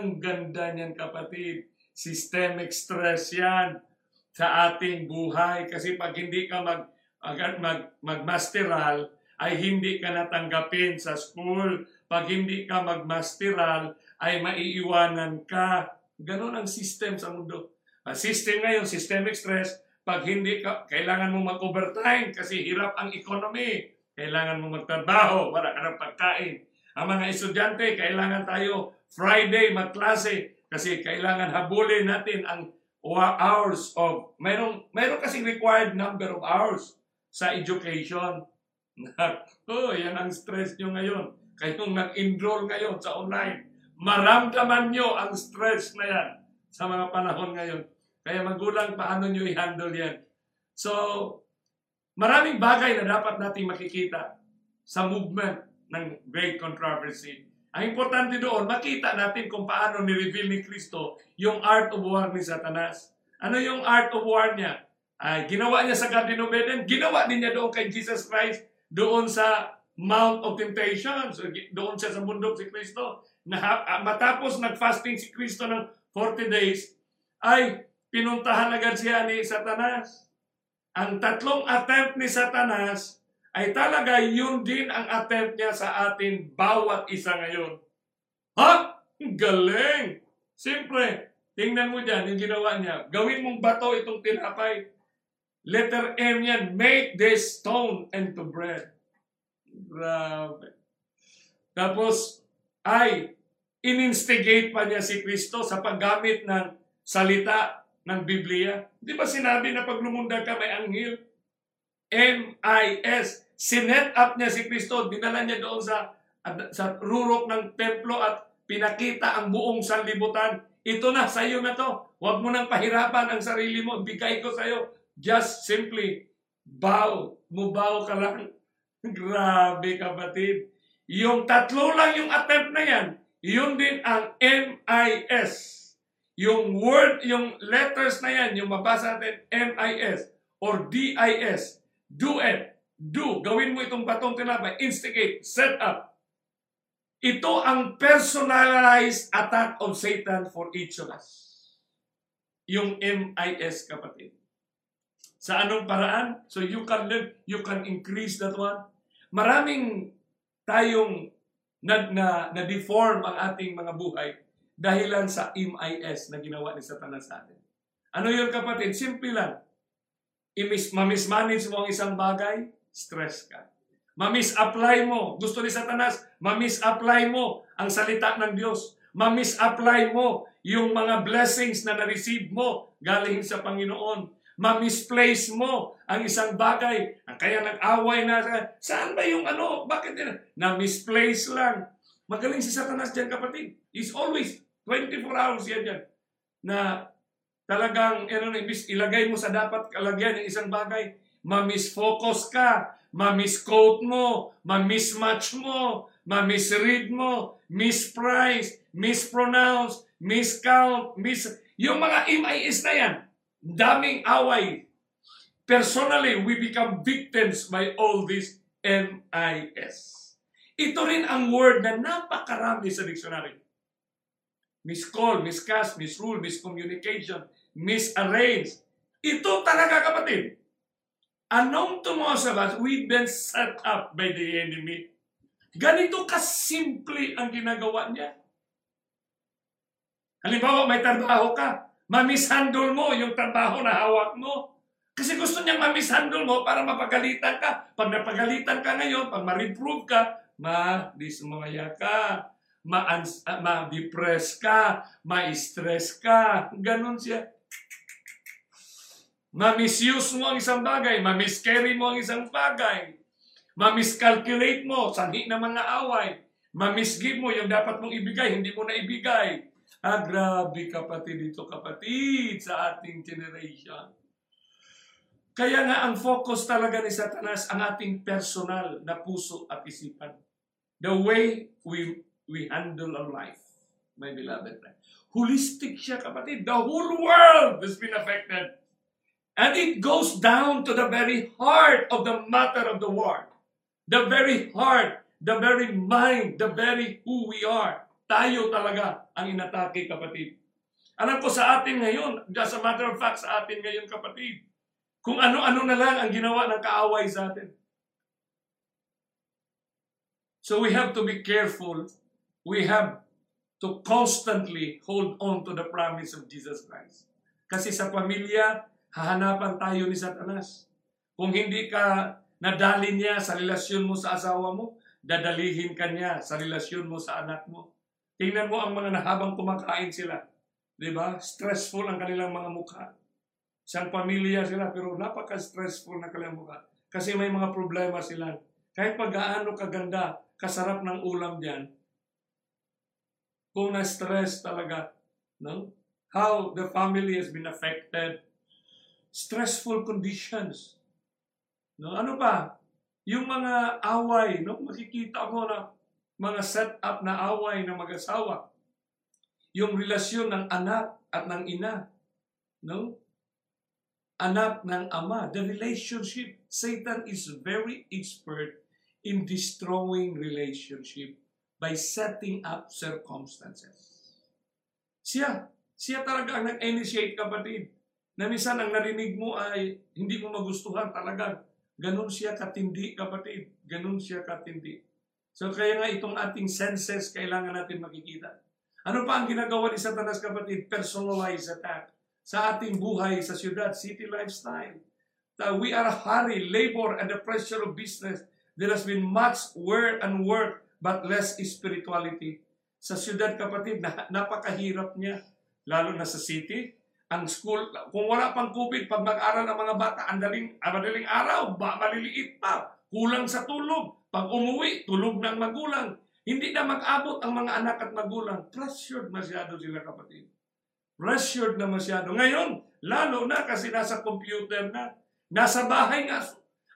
Ang ganda niyan, kapatid. Systemic stress yan sa ating buhay. Kasi pag hindi ka mag, mag, magmasteral, ay hindi ka natanggapin sa school. Pag hindi ka magmasteral, ay maiiwanan ka. Ganon ang system sa mundo. Ang system ngayon, systemic stress, pag hindi ka, kailangan mo mag-overtime kasi hirap ang economy. Kailangan mo magtrabaho para ka ng pagkain. Ang mga estudyante, kailangan tayo Friday magklase kasi kailangan habulin natin ang hours of, mayroon, mayroon kasing required number of hours sa education. Naku, yan ang stress nyo ngayon. Kayong nag-enroll ngayon sa online, maramdaman nyo ang stress na yan sa mga panahon ngayon. Kaya magulang, paano nyo i-handle yan? So, maraming bagay na dapat natin makikita sa movement ng Great Controversy. Ang importante doon, makita natin kung paano ni-reveal ni Kristo yung art of war ni Satanas. Ano yung art of war niya? Ay, ginawa niya sa Garden of Eden, ginawa din niya doon kay Jesus Christ, doon sa Mount of Temptations, doon siya sa bundok si Kristo. Matapos nag-fasting si Kristo ng forty days, ay pinuntahan agad siya ni Satanas. Ang tatlong attempt ni Satanas ay talaga yun din ang attempt niya sa atin bawat isa ngayon. Ha? Galing! Siyempre, tingnan mo dyan yung ginawa niya. Gawin mong bato itong tinapay. Letter M yan, make this stone into bread. Grabe. Tapos, ay, in-instigate pa niya si Kristo sa paggamit ng salita ng Biblia. Di ba sinabi na pag lumundag ka may anghel? M I S. Sinet up niya si Kristo. Dinala niya doon sa, sa rurok ng templo at pinakita ang buong sanlibutan. Ito na, sa'yo na to. Huwag mo nang pahirapan ang sarili mo. Bigay ko sa'yo. Just simply, bow. Mubaw ka lang. Grabe, kapatid. Yung tatlo lang yung attempt na yan, yun din ang M I S. Yung word, yung letters na yan, yung mabasa natin, M I S or D I S, do it, do, gawin mo itong batong tinapay, instigate, set up. Ito ang personalized attack of Satan for each of us. Yung M I S, kapatid. Sa anong paraan? So you can live, you can increase that one. Maraming tayong nag na, na deform ang ating mga buhay dahilan sa M I S na ginawa ni Satanas sa atin. Ano yun, kapatid? Simple lang. Mamismanage mo ang isang bagay, stress ka. Mamisapply mo. Gusto ni Satanas, mamisapply mo ang salita ng Diyos. Mamisapply mo yung mga blessings na na-receive mo galing sa Panginoon. Mamisplace mo ang isang bagay. Kaya nag-away na, saan ba yung ano? Bakit din? Na-misplace lang. Magaling si Satanas dyan, kapatid. He's always, twenty-four hours yan yan, na talagang, ano, ilagay mo sa dapat kalagyan ng isang bagay. Mamis-focus ka, mamis-quote mo, mamis-match mo, mamis-read mo, misprice, mispronounce, miscount, mis... Yung mga M I S na yan, daming away. Personally, we become victims by all these M I S. Ito rin ang word na napakarami sa dictionary. Miscall, miscast, misrule, miscommunication, misarrange. Ito talaga, kapatid. Anong to most of us, we've been set up by the enemy. Ganito kasimple ang ginagawa niya. Halimbawa, may trabaho ka. Mamishandle mo yung trabaho na hawak mo. Kasi gusto niyang mamishandle mo para mapagalitan ka. Pag napagalitan ka ngayon, pag ma-reprove ka, ma-dismaya ka, ma-depress ka, ma-stress ka. Ganon siya. Ma-misuse mo ang isang bagay, ma-miscarry mo ang isang bagay, ma-miscalculate mo, sanhi na mga away, ma-misgive mo yung dapat mong ibigay, hindi mo na ibigay. Ah, grabe, kapatid, ito, kapatid, sa ating generation. Kaya nga ang focus talaga ni Satanas ang ating personal na puso at isipan. The way we we handle our life, my beloved friend. Holistic siya, kapatid. The whole world has been affected. And it goes down to the very heart of the matter of the world. The very heart, the very mind, the very who we are. Tayo talaga ang inatake, kapatid. Alam ko sa atin ngayon, just a matter of fact sa atin ngayon, kapatid, kung ano-ano na lang ang ginawa ng kaaway sa atin. So we have to be careful. We have to constantly hold on to the promise of Jesus Christ. Kasi sa pamilya, hahanapan tayo ni Satanas. Kung hindi ka nadali niya sa relasyon mo sa asawa mo, dadalihin ka niya sa relasyon mo sa anak mo. Tingnan mo ang mga nahabang kumakain sila. Diba? Stressful ang kanilang mga mukha. Isang pamilya sila, pero napaka-stressful na kanilang mukha. Kasi may mga problema sila. Kahit pag-aano kaganda, kasarap ng ulam diyan, kung na-stress talaga, no? How the family has been affected. Stressful conditions. No? Ano pa? Yung mga away, no? Makikita mo na mga set-up na away ng mag-asawa. Yung relasyon ng anak at ng ina. No? Anak ng ama. The relationship. Satan is very expert in destroying relationship by setting up circumstances. Siya, siya talaga ang nag-initiate, kapatid, na minsan ang narinig mo ay hindi mo magustuhan talaga. Ganun siya katindi, kapatid. Ganun siya katindi. So kaya nga itong ating senses kailangan natin makikita. Ano pa ang ginagawa ni Satanas, kapatid? Personalized attack sa ating buhay, sa syudad, city lifestyle. That we are hurry, labor, and the pressure of business. There has been much word and work, but less spirituality. Sa siyudad, kapatid, napakahirap niya. Lalo na sa city. Ang school, kung wala pang COVID, pag mag-aral ng mga bata, ang daling, madaling araw, maliliit pa, kulang sa tulog. Pag umuwi, tulog ng magulang. Hindi na mag-abot ang mga anak at magulang. Pressured masyado sila, kapatid. Pressured na masyado. Ngayon, lalo na kasi nasa computer na, nasa bahay nga,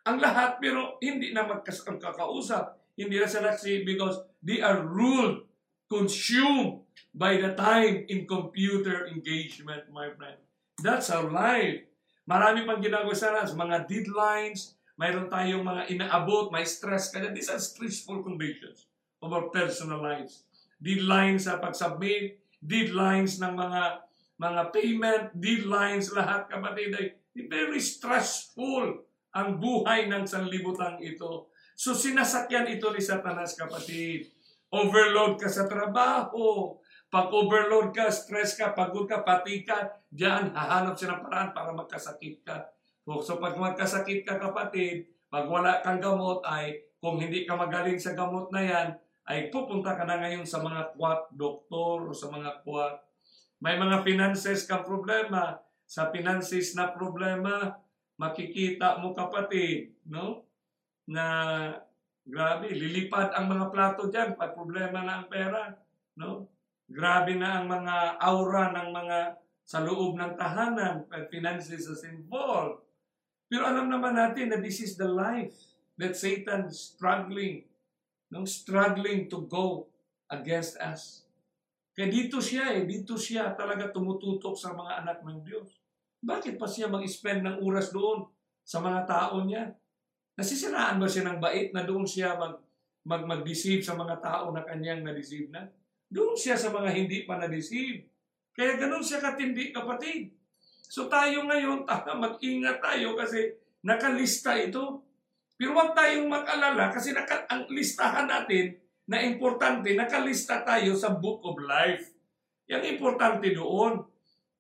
ang lahat, pero hindi na magkakausap. Hindi na sila kasi because they are ruled, consumed by the time in computer engagement, my friend. That's our life. Marami pang ginagawa sa nas, mga deadlines, mayroon tayong mga inaabot, may stress. Kaya these are stressful conditions of our personal lives. Deadlines sa pag-submit, deadlines ng mga mga payment, deadlines lahat, kapatid. Ay, very stressful ang buhay ng sanlibutang ito. So sinasakyan ito ni Satanas, kapatid. Overload ka sa trabaho. Pag-overload ka, stress ka, pagod ka, pati ka, diyan hahanap siya ng paraan para magkasakit ka. So pag magkasakit ka, kapatid, pag wala kang gamot ay, kung hindi ka magaling sa gamot na yan, ay pupunta ka na ngayon sa mga kwat, doktor, o sa mga kwat. May mga finances kang problema. Sa finances na problema, makikita mo, kapatid, no? Na, grabe, lilipad ang mga plato diyan pag problema na ang pera, no? Grabe na ang mga aura ng mga sa loob ng tahanan, finances is involved. Pero alam naman natin na this is the life that Satan struggling, no? Struggling to go against us. Kaya dito siya eh, dito siya talaga tumututok sa mga anak ng Diyos. Bakit pa siya mag-spend ng oras doon sa mga tao niya? Nasisiraan ba siya ng bait na doon siya mag-mag-deceive sa mga tao na kanyang na-deceive na? Doon siya sa mga hindi pa na-deceive. Kaya ganun siya katindi, kapatid. So tayo ngayon, mag-ingat tayo kasi nakalista ito. Pero huwag tayong mag-alala kasi naka, ang listahan natin na importante, nakalista tayo sa Book of Life. Yang importante doon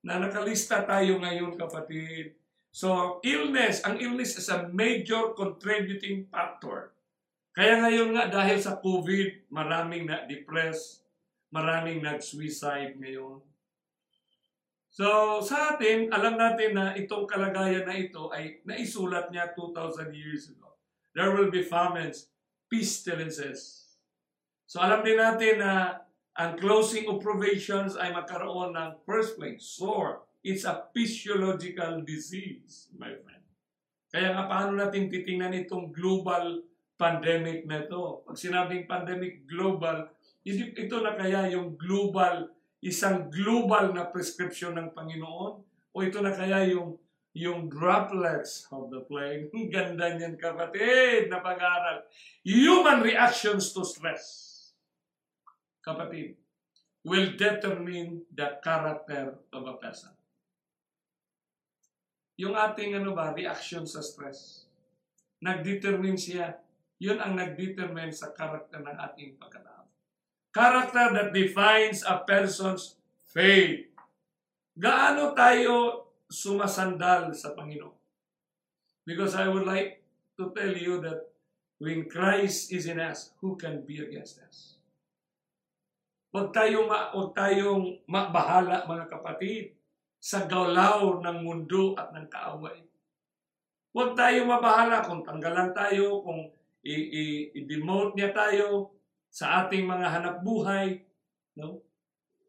na nakalista tayo ngayon, kapatid. So illness, ang illness is a major contributing factor. Kaya ngayon nga dahil sa COVID, maraming na-depressed. Maraming nag-suicide ngayon. So, sa atin, alam natin na itong kalagayan na ito ay naisulat niya two thousand years ago. There will be famines, pestilences. So, alam din natin na ang closing of provisions ay magkaroon ng first place, sore. It's a physiological disease, my friend. Kaya nga, paano natin titingnan itong global pandemic na ito? Pag sinabing pandemic, global, ito na kaya yung global, isang global na prescription ng Panginoon? O ito na kaya yung, yung droplets of the plague? Ang ganda niyan, kapatid, na pag-aaral. Human reactions to stress, kapatid, will determine the character of a person. Yung ating ano ba, reaction sa stress, nag-determine siya. Yun ang nag-determine sa character ng ating pagkatao. Character that defines a person's faith. Gaano tayo sumasandal sa Panginoon? Because I would like to tell you that when Christ is in us, who can be against us? Huwag tayong, huwag tayong mabahala, mga kapatid, sa galaw ng mundo at ng kaaway. Huwag tayong mabahala kung tanggalan tayo, kung i-demote niya tayo sa ating mga hanap buhay, no?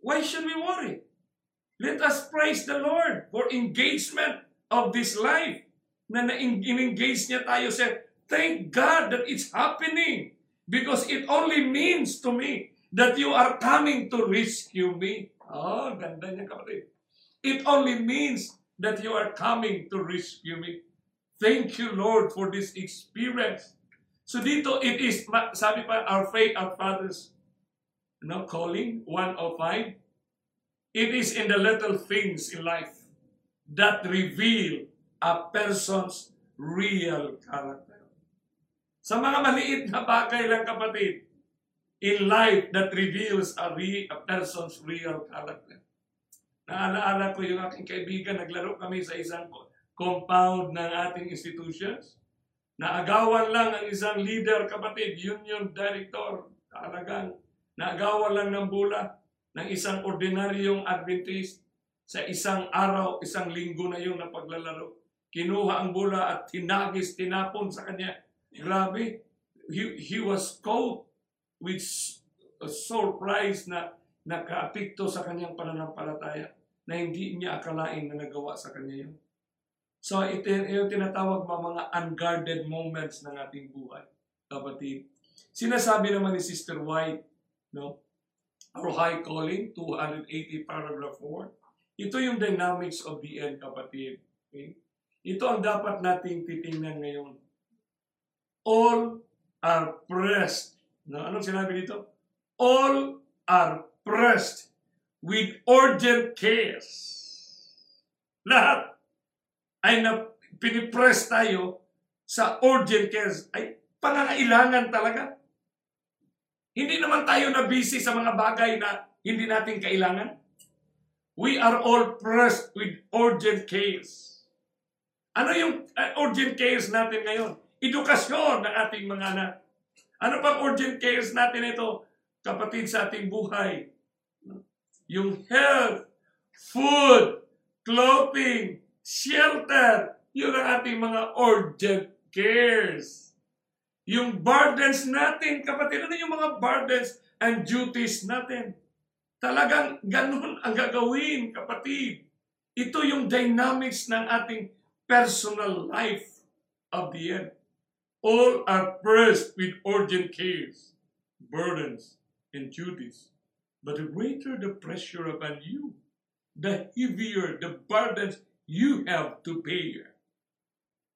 Why should we worry? Let us praise the Lord for engagement of this life. Na na-engage niya tayo sa, thank God that it's happening because it only means to me that you are coming to rescue me. Oh, ganda niya, kapatid. It only means that you are coming to rescue me. Thank you, Lord, for this experience. So dito, it is, sabi pa, our faith, our Father's, you know, calling, one oh five. It is in the little things in life that reveal a person's real character. Sa mga maliit na bagay lang, kapatid, in life that reveals a, re, a person's real character. Naalaala ko yung aking kaibigan, naglaro kami sa isang compound ng ating institutions. Naagawan lang ang isang leader, kapatid, union director, talagang naagawan lang ng bula ng isang ordinaryong Adventist sa isang araw, isang linggo na yun na paglalaro. Kinuha ang bula at tinagis, tinapon sa kanya. Grabe, he, he was caught with a surprise na nakaapikto sa kanyang pananampalataya na hindi niya akalain na nagawa sa kanya yun. So, ito yung tinatawag mga, mga unguarded moments ng ating buhay, kapatid. Sinasabi naman ni Sister White, no? for high calling, two eighty paragraph four. Ito yung dynamics of the end, kapatid. Okay? Ito ang dapat nating titingnan ngayon. All are pressed. No? Anong sinabi dito? All are pressed with urgent cares. Lahat ay na, pinipress tayo sa urgent cares. Ay pangangailangan talaga. Hindi naman tayo na busy sa mga bagay na hindi natin kailangan. We are all pressed with urgent cares. Ano yung urgent cares natin ngayon? Edukasyon ng ating mga anak. Ano pang urgent cares natin ito, kapatid, sa ating buhay? Yung health, food, clothing, shelter, yun ang ating mga urgent cares. Yung burdens natin, kapatid, ano yung mga burdens and duties natin? Talagang ganun ang gagawin, kapatid. Ito yung dynamics ng ating personal life of the end. All are pressed with urgent cares, burdens, and duties. But the greater the pressure upon you, the heavier the burdens you have to bear.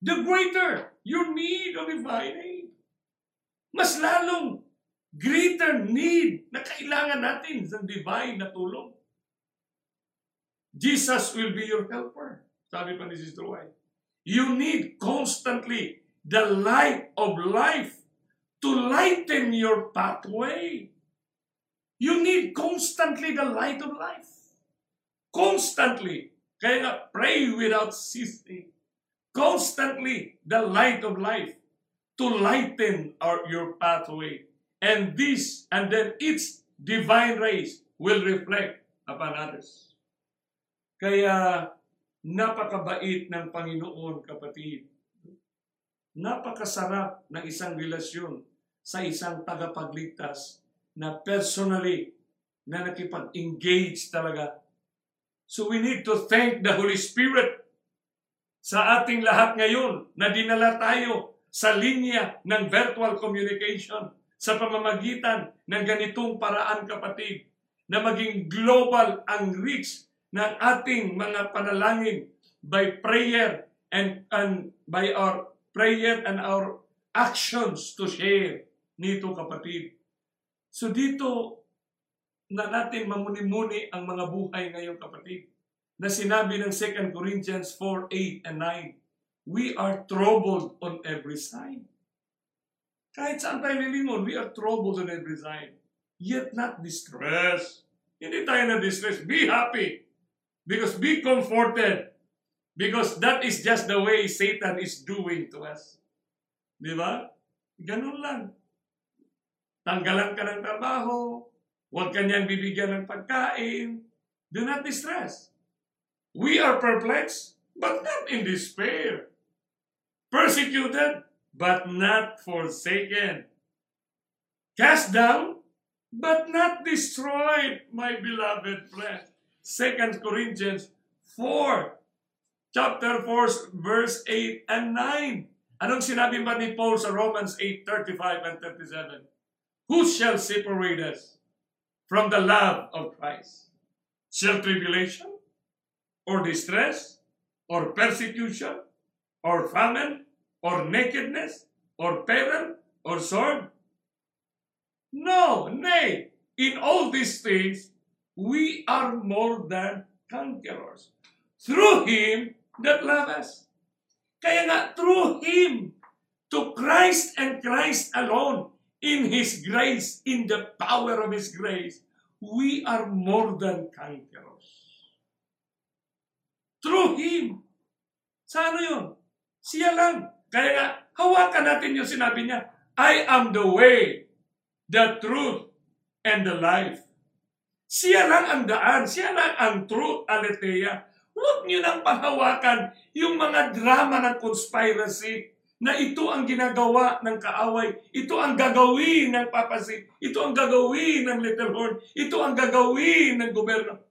The greater your need of divine aid. Mas lalong greater need na kailangan natin ng divine na tulong. Jesus will be your helper. Sabi pa ni Sister White. You need constantly the light of life to lighten your pathway. You need constantly the light of life. Constantly. Kaya nga, pray without ceasing. Constantly the light of life to lighten our, your pathway. And this, and then its divine rays will reflect upon others. Kaya, napakabait ng Panginoon, kapatid. Napakasarap ng isang relasyon sa isang tagapagligtas na personally na nakipag-engage talaga. So we need to thank the Holy Spirit sa ating lahat ngayon na dinala tayo sa linya ng virtual communication, sa pamamagitan ng ganitong paraan, kapatid, na maging global ang reach ng ating mga panalangin by prayer and, and by our prayer and our actions to share nito, kapatid. So dito na natin mamuni-muni ang mga buhay ngayon, kapatid, na sinabi ng Second Corinthians four, eight, and nine. We are troubled on every side. Kahit saan tayo lilingon, we are troubled on every side. Yet not distressed. Hindi tayo na distressed. Be happy. Because be comforted. Because that is just the way Satan is doing to us. Di ba? Ganun lang. Tanggalan ka ng trabaho. Huwag ka niyang bibigyan ng pagkain. Do not distress. We are perplexed, but not in despair. Persecuted, but not forsaken. Cast down, but not destroyed, my beloved friend. Second Corinthians four, chapter four, verse eight and nine. Anong sinabi ba ni Paul sa Romans eight, thirty-five and thirty-seven? Who shall separate us from the love of Christ? Shall tribulation or distress or persecution or famine or nakedness or peril or sword? No, nay, in all these things we are more than conquerors through him that loved us. Kaya nga, through him, to Christ and Christ alone, in his grace, in the power of his grace, we are more than conquerors. Through him. Sa ano yun? Siya lang. Kaya nga, hawakan natin yung sinabi niya. I am the way, the truth, and the life. Siya lang ang daan. Siya lang ang truth, aletheia. Huwag niyo nang panghawakan yung mga drama ng conspiracy na ito ang ginagawa ng kaaway. Ito ang gagawin ng papasin. Ito ang gagawin ng little horn. Ito ang gagawin ng gobyerno.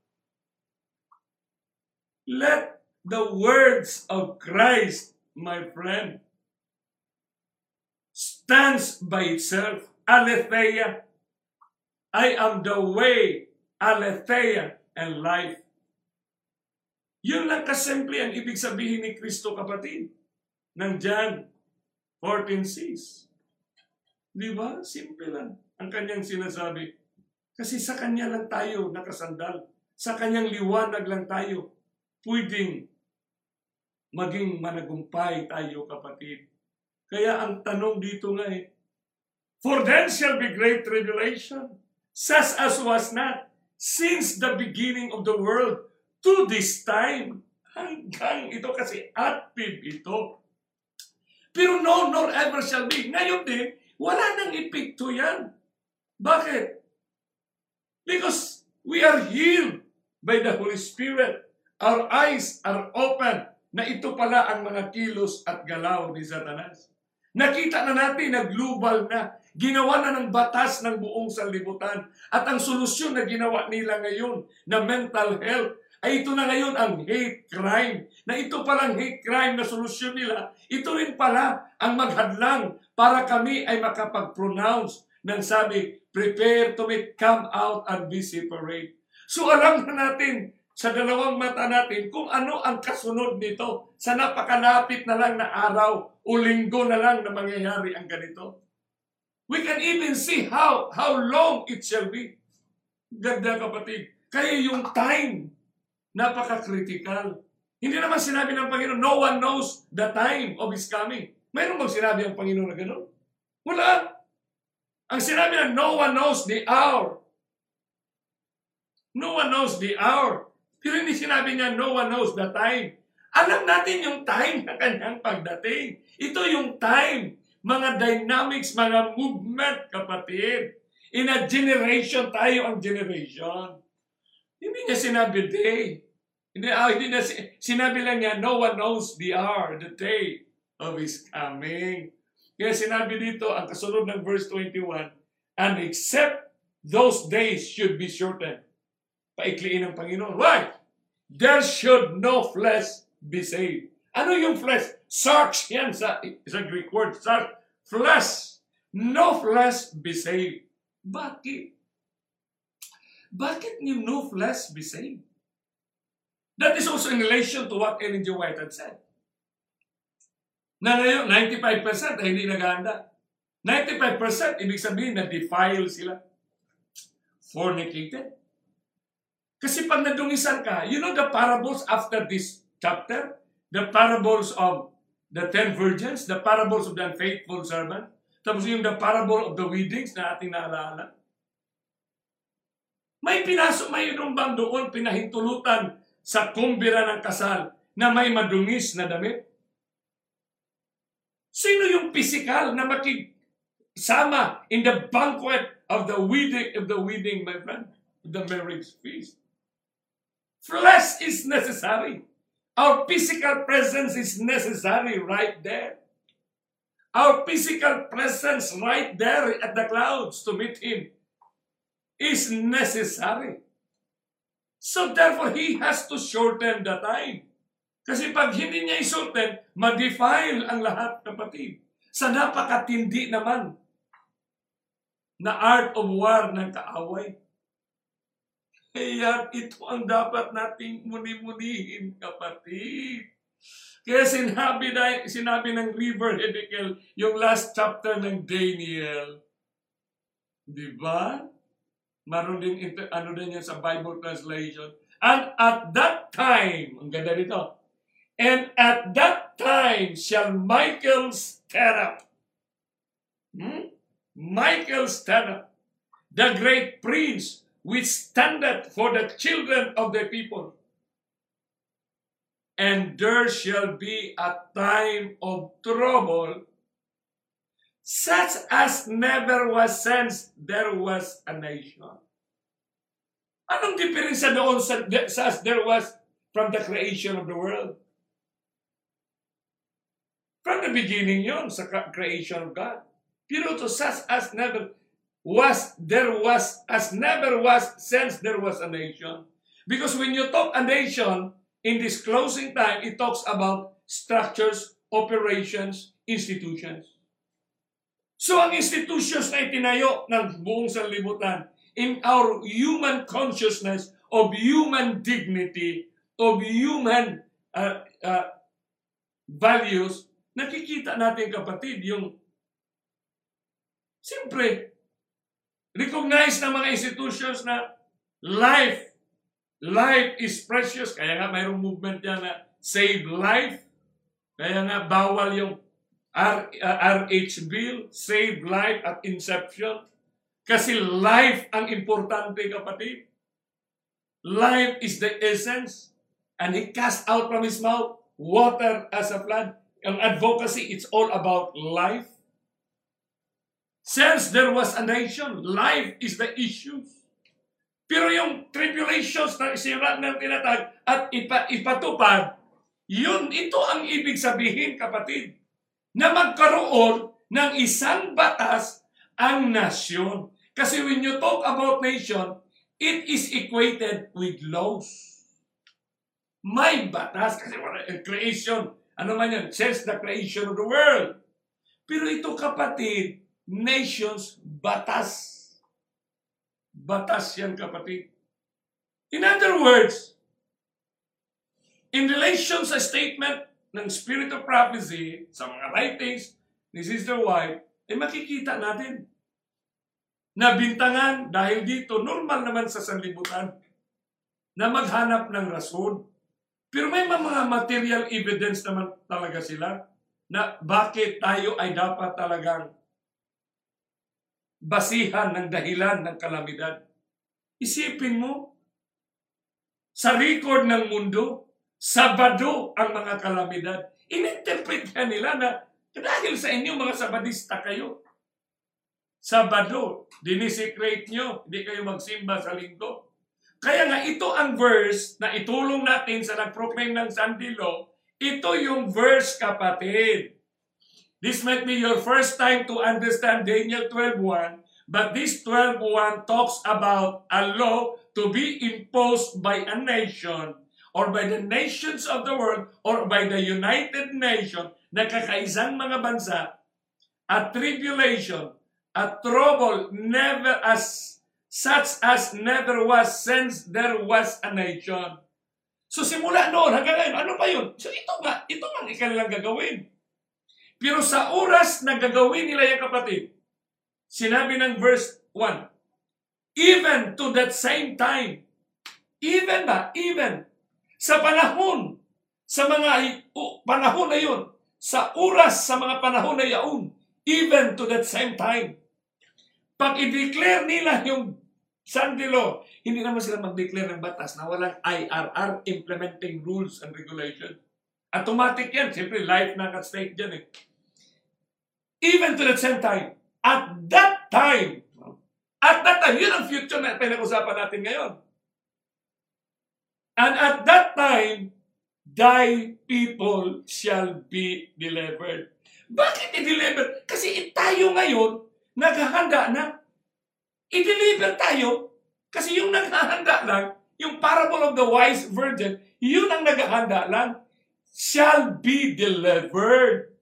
Let the words of Christ, my friend, stands by itself, aletheia, I am the way, aletheia, and life. Yun lang kasimple ang ibig sabihin ni Kristo, kapatid, ng John fourteen six. Di ba? Simple lang ang kanyang sinasabi. Kasi sa kanya lang tayo nakasandal. Sa kanyang liwanag lang tayo pwedeng maging managumpay tayo, kapatid. Kaya ang tanong dito nga eh, for then shall be great tribulation, such as was not, since the beginning of the world, to this time, hanggang ito kasi active ito. Pero no, nor ever shall be. Ngayon din, wala nang epekto yan. Bakit? Because we are healed by the Holy Spirit. Our eyes are open na ito pala ang mga kilos at galaw ni Satanas. Nakita na natin na global na. Ginawa na ng batas ng buong sanlibutan. At ang solusyon na ginawa nila ngayon na mental health ay ito na ngayon ang hate crime. Na ito palang hate crime na solusyon nila, ito rin pala ang maghadlang para kami ay makapag-pronounce ng sabi, prepare to make, come out and be separate. So alam na natin sa dalawang mata natin kung ano ang kasunod nito sa napakalapit na lang na araw o linggo na lang na mangyayari ang ganito. We can even see how, how long it shall be. Ganda, kapatid. Kaya yung time, napaka-critical. Hindi naman sinabi ng Panginoon, no one knows the time of His coming. Mayroon bang sinabi ang Panginoon na gano'n? Wala. Ang sinabi na, no one knows the hour. No one knows the hour. Pero hindi sinabi niya, no one knows the time. Alam natin yung time na kanyang pagdating. Ito yung time. Mga dynamics, mga movement, kapatid. In a generation, tayo ang generation. Hindi niya sinabi day. Hindi, oh, hindi na, sinabi lang niya, no one knows the hour, the day of His coming. Kaya sinabi dito, ang kasunod ng verse twenty-one, and except those days should be shortened. Paikliin ng Panginoon. Why? There should no flesh be saved. Ano yung flesh? Sarx, yan sa, sa Greek word, sarx. Flesh. No flesh be saved. Bakit? Bakit yung no flesh be saved? That is also in relation to what Ellen G. White had said. Na ngayon, ninety-five percent ay hindi naganda. ninety-five percent, ibig sabihin na defile sila. Fornicated. Kasi pag nadungisan ka, you know the parables after this chapter? The parables of the ten virgins, the parables of the unfaithful servant, tapos yung the parable of the weddings na ating naalala. May pinasok, may inumbang doon, pinahintulutan sa kumbira ng kasal na may madungis na damit. Sino yung physical na makisama in the banquet of the wedding, of the wedding, my friend? The marriage feast. Flesh is necessary. Our physical presence is necessary right there. Our physical presence right there at the clouds to meet Him is necessary. So therefore, He has to shorten the time. Kasi pag hindi niya i-shorten, ma-defile ang lahat, kapatid. Sa napakatindi naman na art of war ng kaaway. Kaya ito ang dapat nating muni-munihin, kapatid. Kaya sinabi, na, sinabi ng River Ezekiel yung last chapter ng Daniel. Di ba? Maroon din, ano din yan sa Bible translation. And at that time, ang ganda nito, and at that time shall Michael stand up. Hmm? Michael stand up, the great prince, which standeth for the children of the people. And there shall be a time of trouble, such as never was since there was a nation. Anong diferensya doon sa as there was from the creation of the world? From the beginning yon, sa creation of God. Pero to such as never was there was as never was since there was a nation. Because when you talk a nation, in this closing time, it talks about structures, operations, institutions. So ang institutions na itinayo ng buong sanlibutan, in our human consciousness, of human dignity, of human uh, uh, values, nakikita natin, kapatid, yung siyempre, recognize ng mga institutions na life, life is precious. Kaya nga mayroong movement yan na save life. Kaya nga bawal yung R, uh, R H bill, save life at inception. Kasi life ang importante, kapatid. Life is the essence. And he cast out from his mouth water as a flood. Ang advocacy, it's all about life. Since there was a nation, life is the issue. Pero yung tribulations na isira ng tinatag at ipa, ipatupad, yun, ito ang ibig sabihin, kapatid, na magkaroon ng isang batas ang nasyon. Kasi when you talk about nation, it is equated with laws. May batas, kasi creation, ano man yan, says the creation of the world. Pero ito, kapatid, nations, batas. Batas yan, kapatid. In other words, in relation sa statement ng Spirit of Prophecy, sa mga writings ni Sister White, ay eh makikita natin na bintangan dahil dito, normal naman sa sanlibutan na maghanap ng rason. Pero may mga material evidence naman talaga sila na bakit tayo ay dapat talagang basihan ng dahilan ng kalamidad. Isipin mo, sa record ng mundo, Sabado ang mga kalamidad. Ininterpret nila na dahil sa inyo mga Sabadista kayo. Sabado, dinisecrate nyo, hindi kayo magsimba sa Linggo. Kaya nga ito ang verse na itulong natin sa nag-proclaim ng Sunday Law. Ito yung verse, kapatid. This might be your first time to understand Daniel twelve one, but this twelve one talks about a law to be imposed by a nation or by the nations of the world or by the United Nations, nakakaisang mga bansa, a tribulation, a trouble never as such as never was since there was a nation. So simula noon hanggang ngayon, ano pa yun? So ito nga, ito nga ikanilang gagawin. Pero sa oras na gagawin nila yung kapatid, sinabi ng verse one, even to that same time, even ba, even, sa panahon, sa mga uh, panahon na yun, sa oras, sa mga panahon na yaon, even to that same time. Pag i-declare nila yung Sunday Law, hindi naman sila mag-declare ng batas na walang I R R, Implementing Rules and Regulations. Automatic yan. Siyempre, life na at stake dyan eh. Even to that same time, at that time, at that time, yun ang future na pinag-usapan natin ngayon. And at that time, thy people shall be delivered. Bakit i-deliver? Kasi tayo ngayon, naghahanda na. I-deliver tayo kasi yung naghahanda lang, yung parable of the wise virgin, yun ang naghahanda lang, shall be delivered.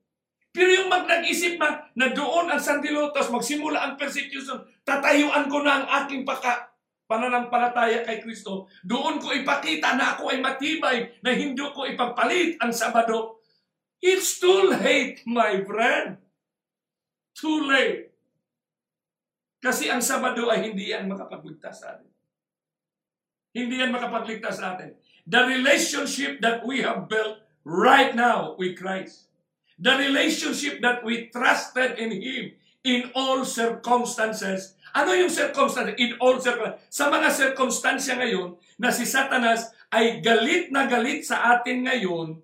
Pero yung mag-nag-isip na, na doon ang sandilotas, magsimula ang persecution, tatayuan ko na ang aking paka, pananampalataya kay Kristo, doon ko ipakita na ako ay matibay, na hindi ko ipagpalit ang Sabado. It's too late, my friend. Too late. Kasi ang Sabado ay hindi yan makapagligtas sa atin. Hindi yan makapagligtas sa atin. The relationship that we have built right now with Christ. The relationship that we trusted in Him in all circumstances. Ano yung circumstances? In all circumstances. Sa mga circumstansya ngayon na si Satanas ay galit na galit sa atin ngayon,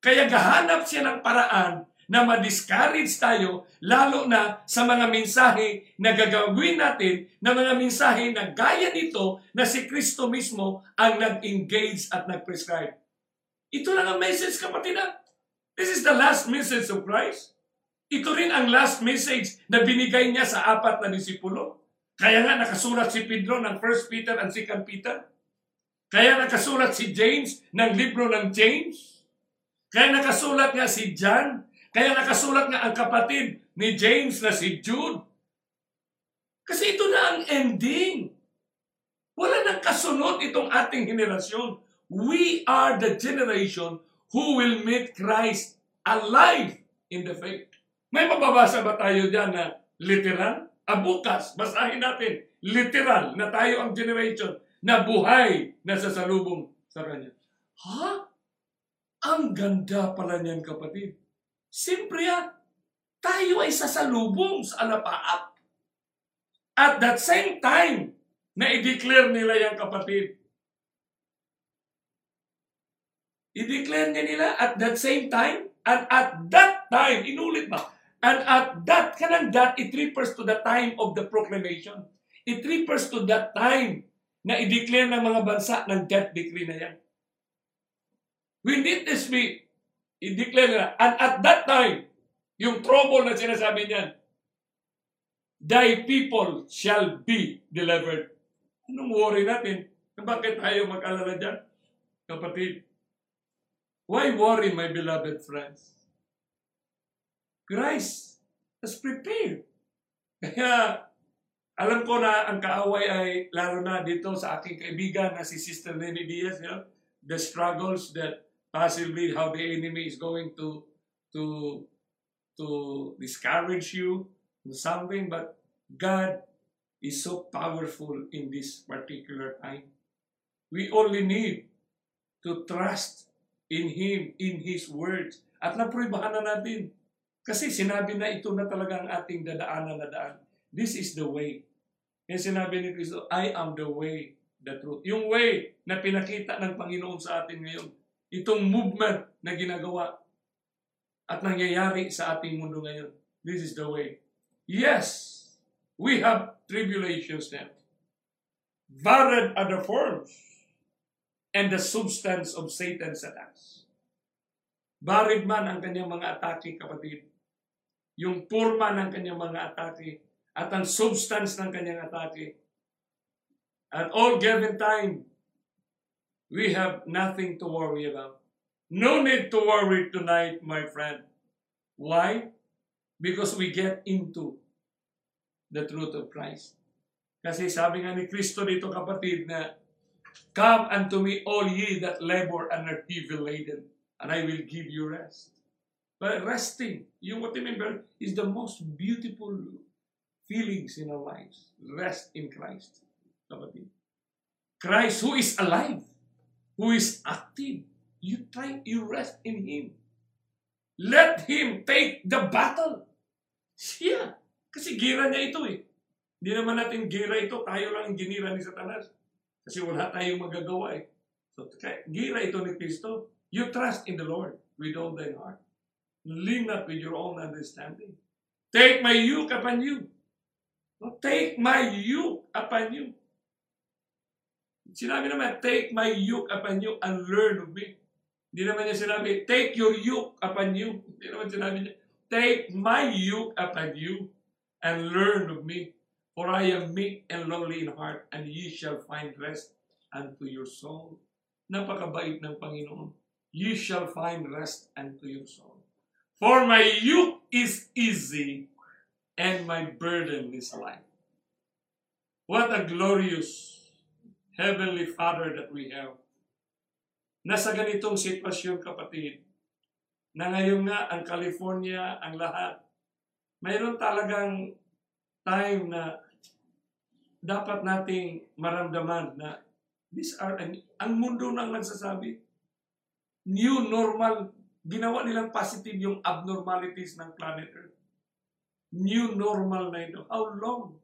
kaya gahanap siya ng paraan na ma-discourage tayo, lalo na sa mga mensahe na gagawin natin, na mga mensahe na gaya nito na si Kristo mismo ang nag-engage at nag-prescribe. Ito lang ang message, kapatid. This is the last message of Christ. Ito rin ang last message na binigay niya sa apat na disipulo. Kaya nga nakasulat si Pedro ng First Peter and Second Peter. Kaya nakasulat si James ng libro ng James. Kaya nakasulat nga si John. Kaya nakasulat nga ang kapatid ni James na si Jude. Kasi ito na ang ending. Wala nang kasunod itong ating henerasyon. We are the generation who will meet Christ alive in the faith. May mababasa ba tayo dyan na literal? Ah, bukas, basahin natin. Literal na tayo ang generation na buhay na sasalubong sa Kanya. Ha? Ang ganda pala niyan, kapatid. Siyempre, ah, tayo ay sasalubong sa alapaap. At that same time, na i-declare nila yung kapatid. I-declare nila at that same time, and at that time, inulit ba? And at that, kanang that, it refers to the time of the proclamation. It refers to that time na i-declare ng mga bansa ng death decree na yan. We need this be, i-declare nila. And at that time, yung trouble na sinasabi niyan, thy people shall be delivered. Anong worry natin? Bakit tayo mag-alala dyan? Kapatid, why worry, my beloved friends? Christ has prepared. Kaya, alam ko na ang kaaway ay lalo na dito sa aking kaibigan na si Sister Lenny Diaz, you know, the struggles that possibly how the enemy is going to to to discourage you in something, but God is so powerful in this particular time. We only need to trust in Him, in His words. At napruibahan na natin. Kasi sinabi na ito na talaga ang ating dadaanan na daan. This is the way. Yung sinabi ni Kristo, I am the way, the truth. Yung way na pinakita ng Panginoon sa atin ngayon. Itong movement na ginagawa at nangyayari sa ating mundo ngayon. This is the way. Yes, we have tribulations now. Varied are the forms and the substance of Satan's attacks. Varied man ang kanyang mga atake, kapatid. Yung forma ng kanyang mga atake at ang substance ng kanyang atake. At all given time, we have nothing to worry about. No need to worry tonight, my friend. Why? Because we get into the truth of Christ. Kasi sabi nga ni Kristo dito, kapatid, na come unto me all ye that labor and are heavy laden, and I will give you rest. But resting, you what remember, is the most beautiful feelings in our lives. Rest in Christ. Christ who is alive, who is active. You try, you rest in Him. Let Him take the battle. Siya. Kasi gira niya ito eh. Hindi naman natin gira ito. Tayo lang ang ginira ni Satanas. Kasi wala tayong magagawa eh. So, gira ito ni Kristo. You trust in the Lord with all thine heart. Lean not with your own understanding. Take my yoke upon you. Take my yoke upon you. Sinabi naman, take my yoke upon you and learn of me. Hindi naman niya sinabi, take your yoke upon you. Hindi naman sinabi niya, take my yoke upon you and learn of me. For I am meek and lowly in heart, and ye shall find rest unto your soul. Napakabait ng Panginoon. Ye shall find rest unto your soul. For my yoke is easy, and my burden is light. What a glorious Heavenly Father that we have. Nasa ganitong sitwasyon, kapatid, na ngayon nga ang California, ang lahat, mayroon talagang time na dapat nating maramdaman na these are, ang mundo nang nagsasabi, new normal, ginawa nilang positive yung abnormalities ng planet Earth. New normal na ito. How long?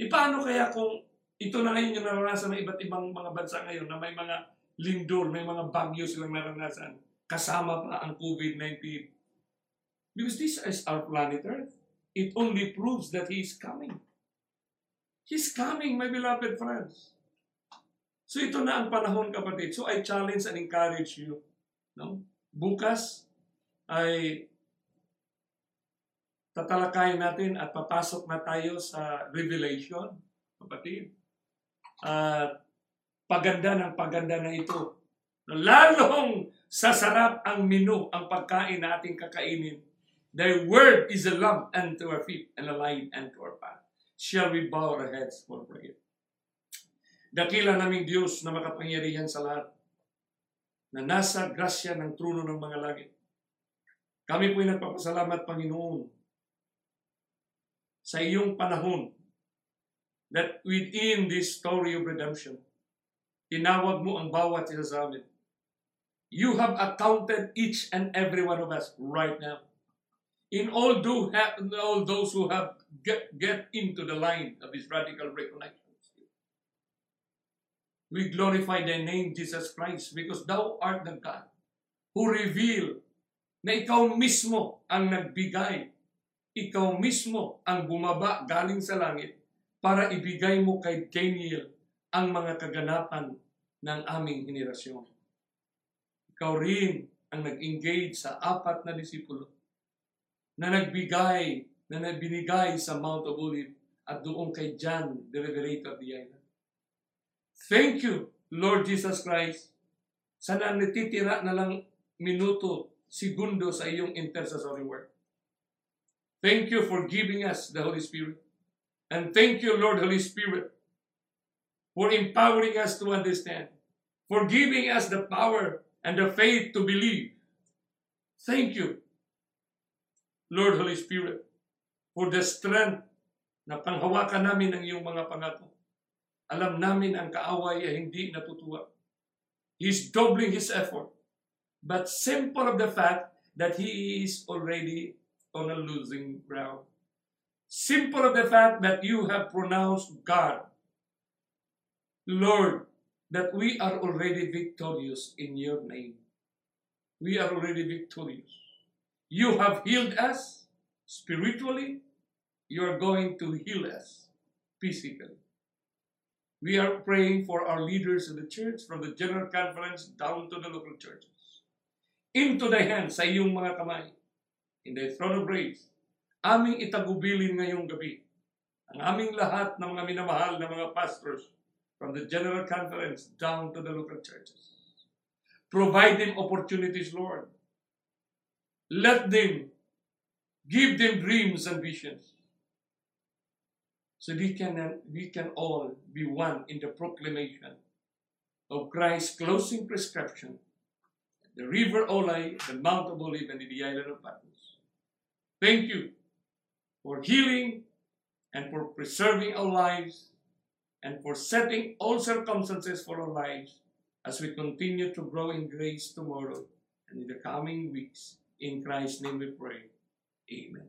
E paano kaya kung ito na ngayon yung naranasan ng iba't ibang mga bansa ngayon na may mga lindol, may mga bagyo silang naranasan, kasama pa ang COVID nineteen. Because this is our planet Earth. It only proves that He is coming. He's coming, my beloved friends. So ito na ang panahon, kapatid. So I challenge and encourage you. No? Bukas ay tatalakayin natin at papasok na tayo sa Revelation, kapatid. At uh, paganda ng paganda na ito. Lalong sasarap ang menu, ang pagkain na ating kakainin. Thy word is a lamp unto our feet and a light unto our path. shall we bow our heads for prayer. Dakila naming Diyos na makapangyarihan sa lahat, na nasa grasya ng trono ng mga langit. Kami po'y nagpapasalamat, Panginoon, sa iyong panahon that within this story of redemption, tinawag mo ang bawat isa sa amin. You have accounted each and every one of us right now. In all, do have, all those who have get, get into the line of his radical reconnection. We glorify thy name, Jesus Christ, because thou art the God who revealed na ikaw mismo ang nagbigay. Ikaw mismo ang bumaba galing sa langit para ibigay mo kay Daniel ang mga kaganapan ng aming henerasyon. Ikaw rin ang nag-engage sa apat na disipulo na nagbigay, na nagbinigay sa Mount of Olives at doon kay John, the Revelator of the Island. Thank you, Lord Jesus Christ, sana natitira na lang minuto, segundo sa iyong intercessory work. Thank you for giving us the Holy Spirit. And thank you, Lord Holy Spirit, for empowering us to understand, for giving us the power and the faith to believe. Thank you, Lord Holy Spirit, for the strength na panghawakan namin ang iyong mga pangako. Alam namin ang kaaway ay hindi natutuwa. He's doubling his effort, but simple of the fact that he is already on a losing ground. Simple of the fact that you have pronounced God, Lord, that we are already victorious in your name. We are already victorious. You have healed us spiritually. You are going to heal us physically. We are praying for our leaders in the church, from the General Conference down to the local churches. Into the hands, sa iyong mga kamay, in the throne of grace, aming itagubilin ngayong gabi ang aming lahat ng mga minamahal na mga pastors, from the General Conference down to the local churches. Provide them opportunities, Lord. Let them, give them dreams and visions, so we can, we can all be one in the proclamation of Christ's closing prescription, the river Olai, the Mount of Olives, and the island of Patmos. Thank you for healing and for preserving our lives, and for setting all circumstances for our lives as we continue to grow in grace tomorrow and in the coming weeks. In Christ's name we pray. Amen.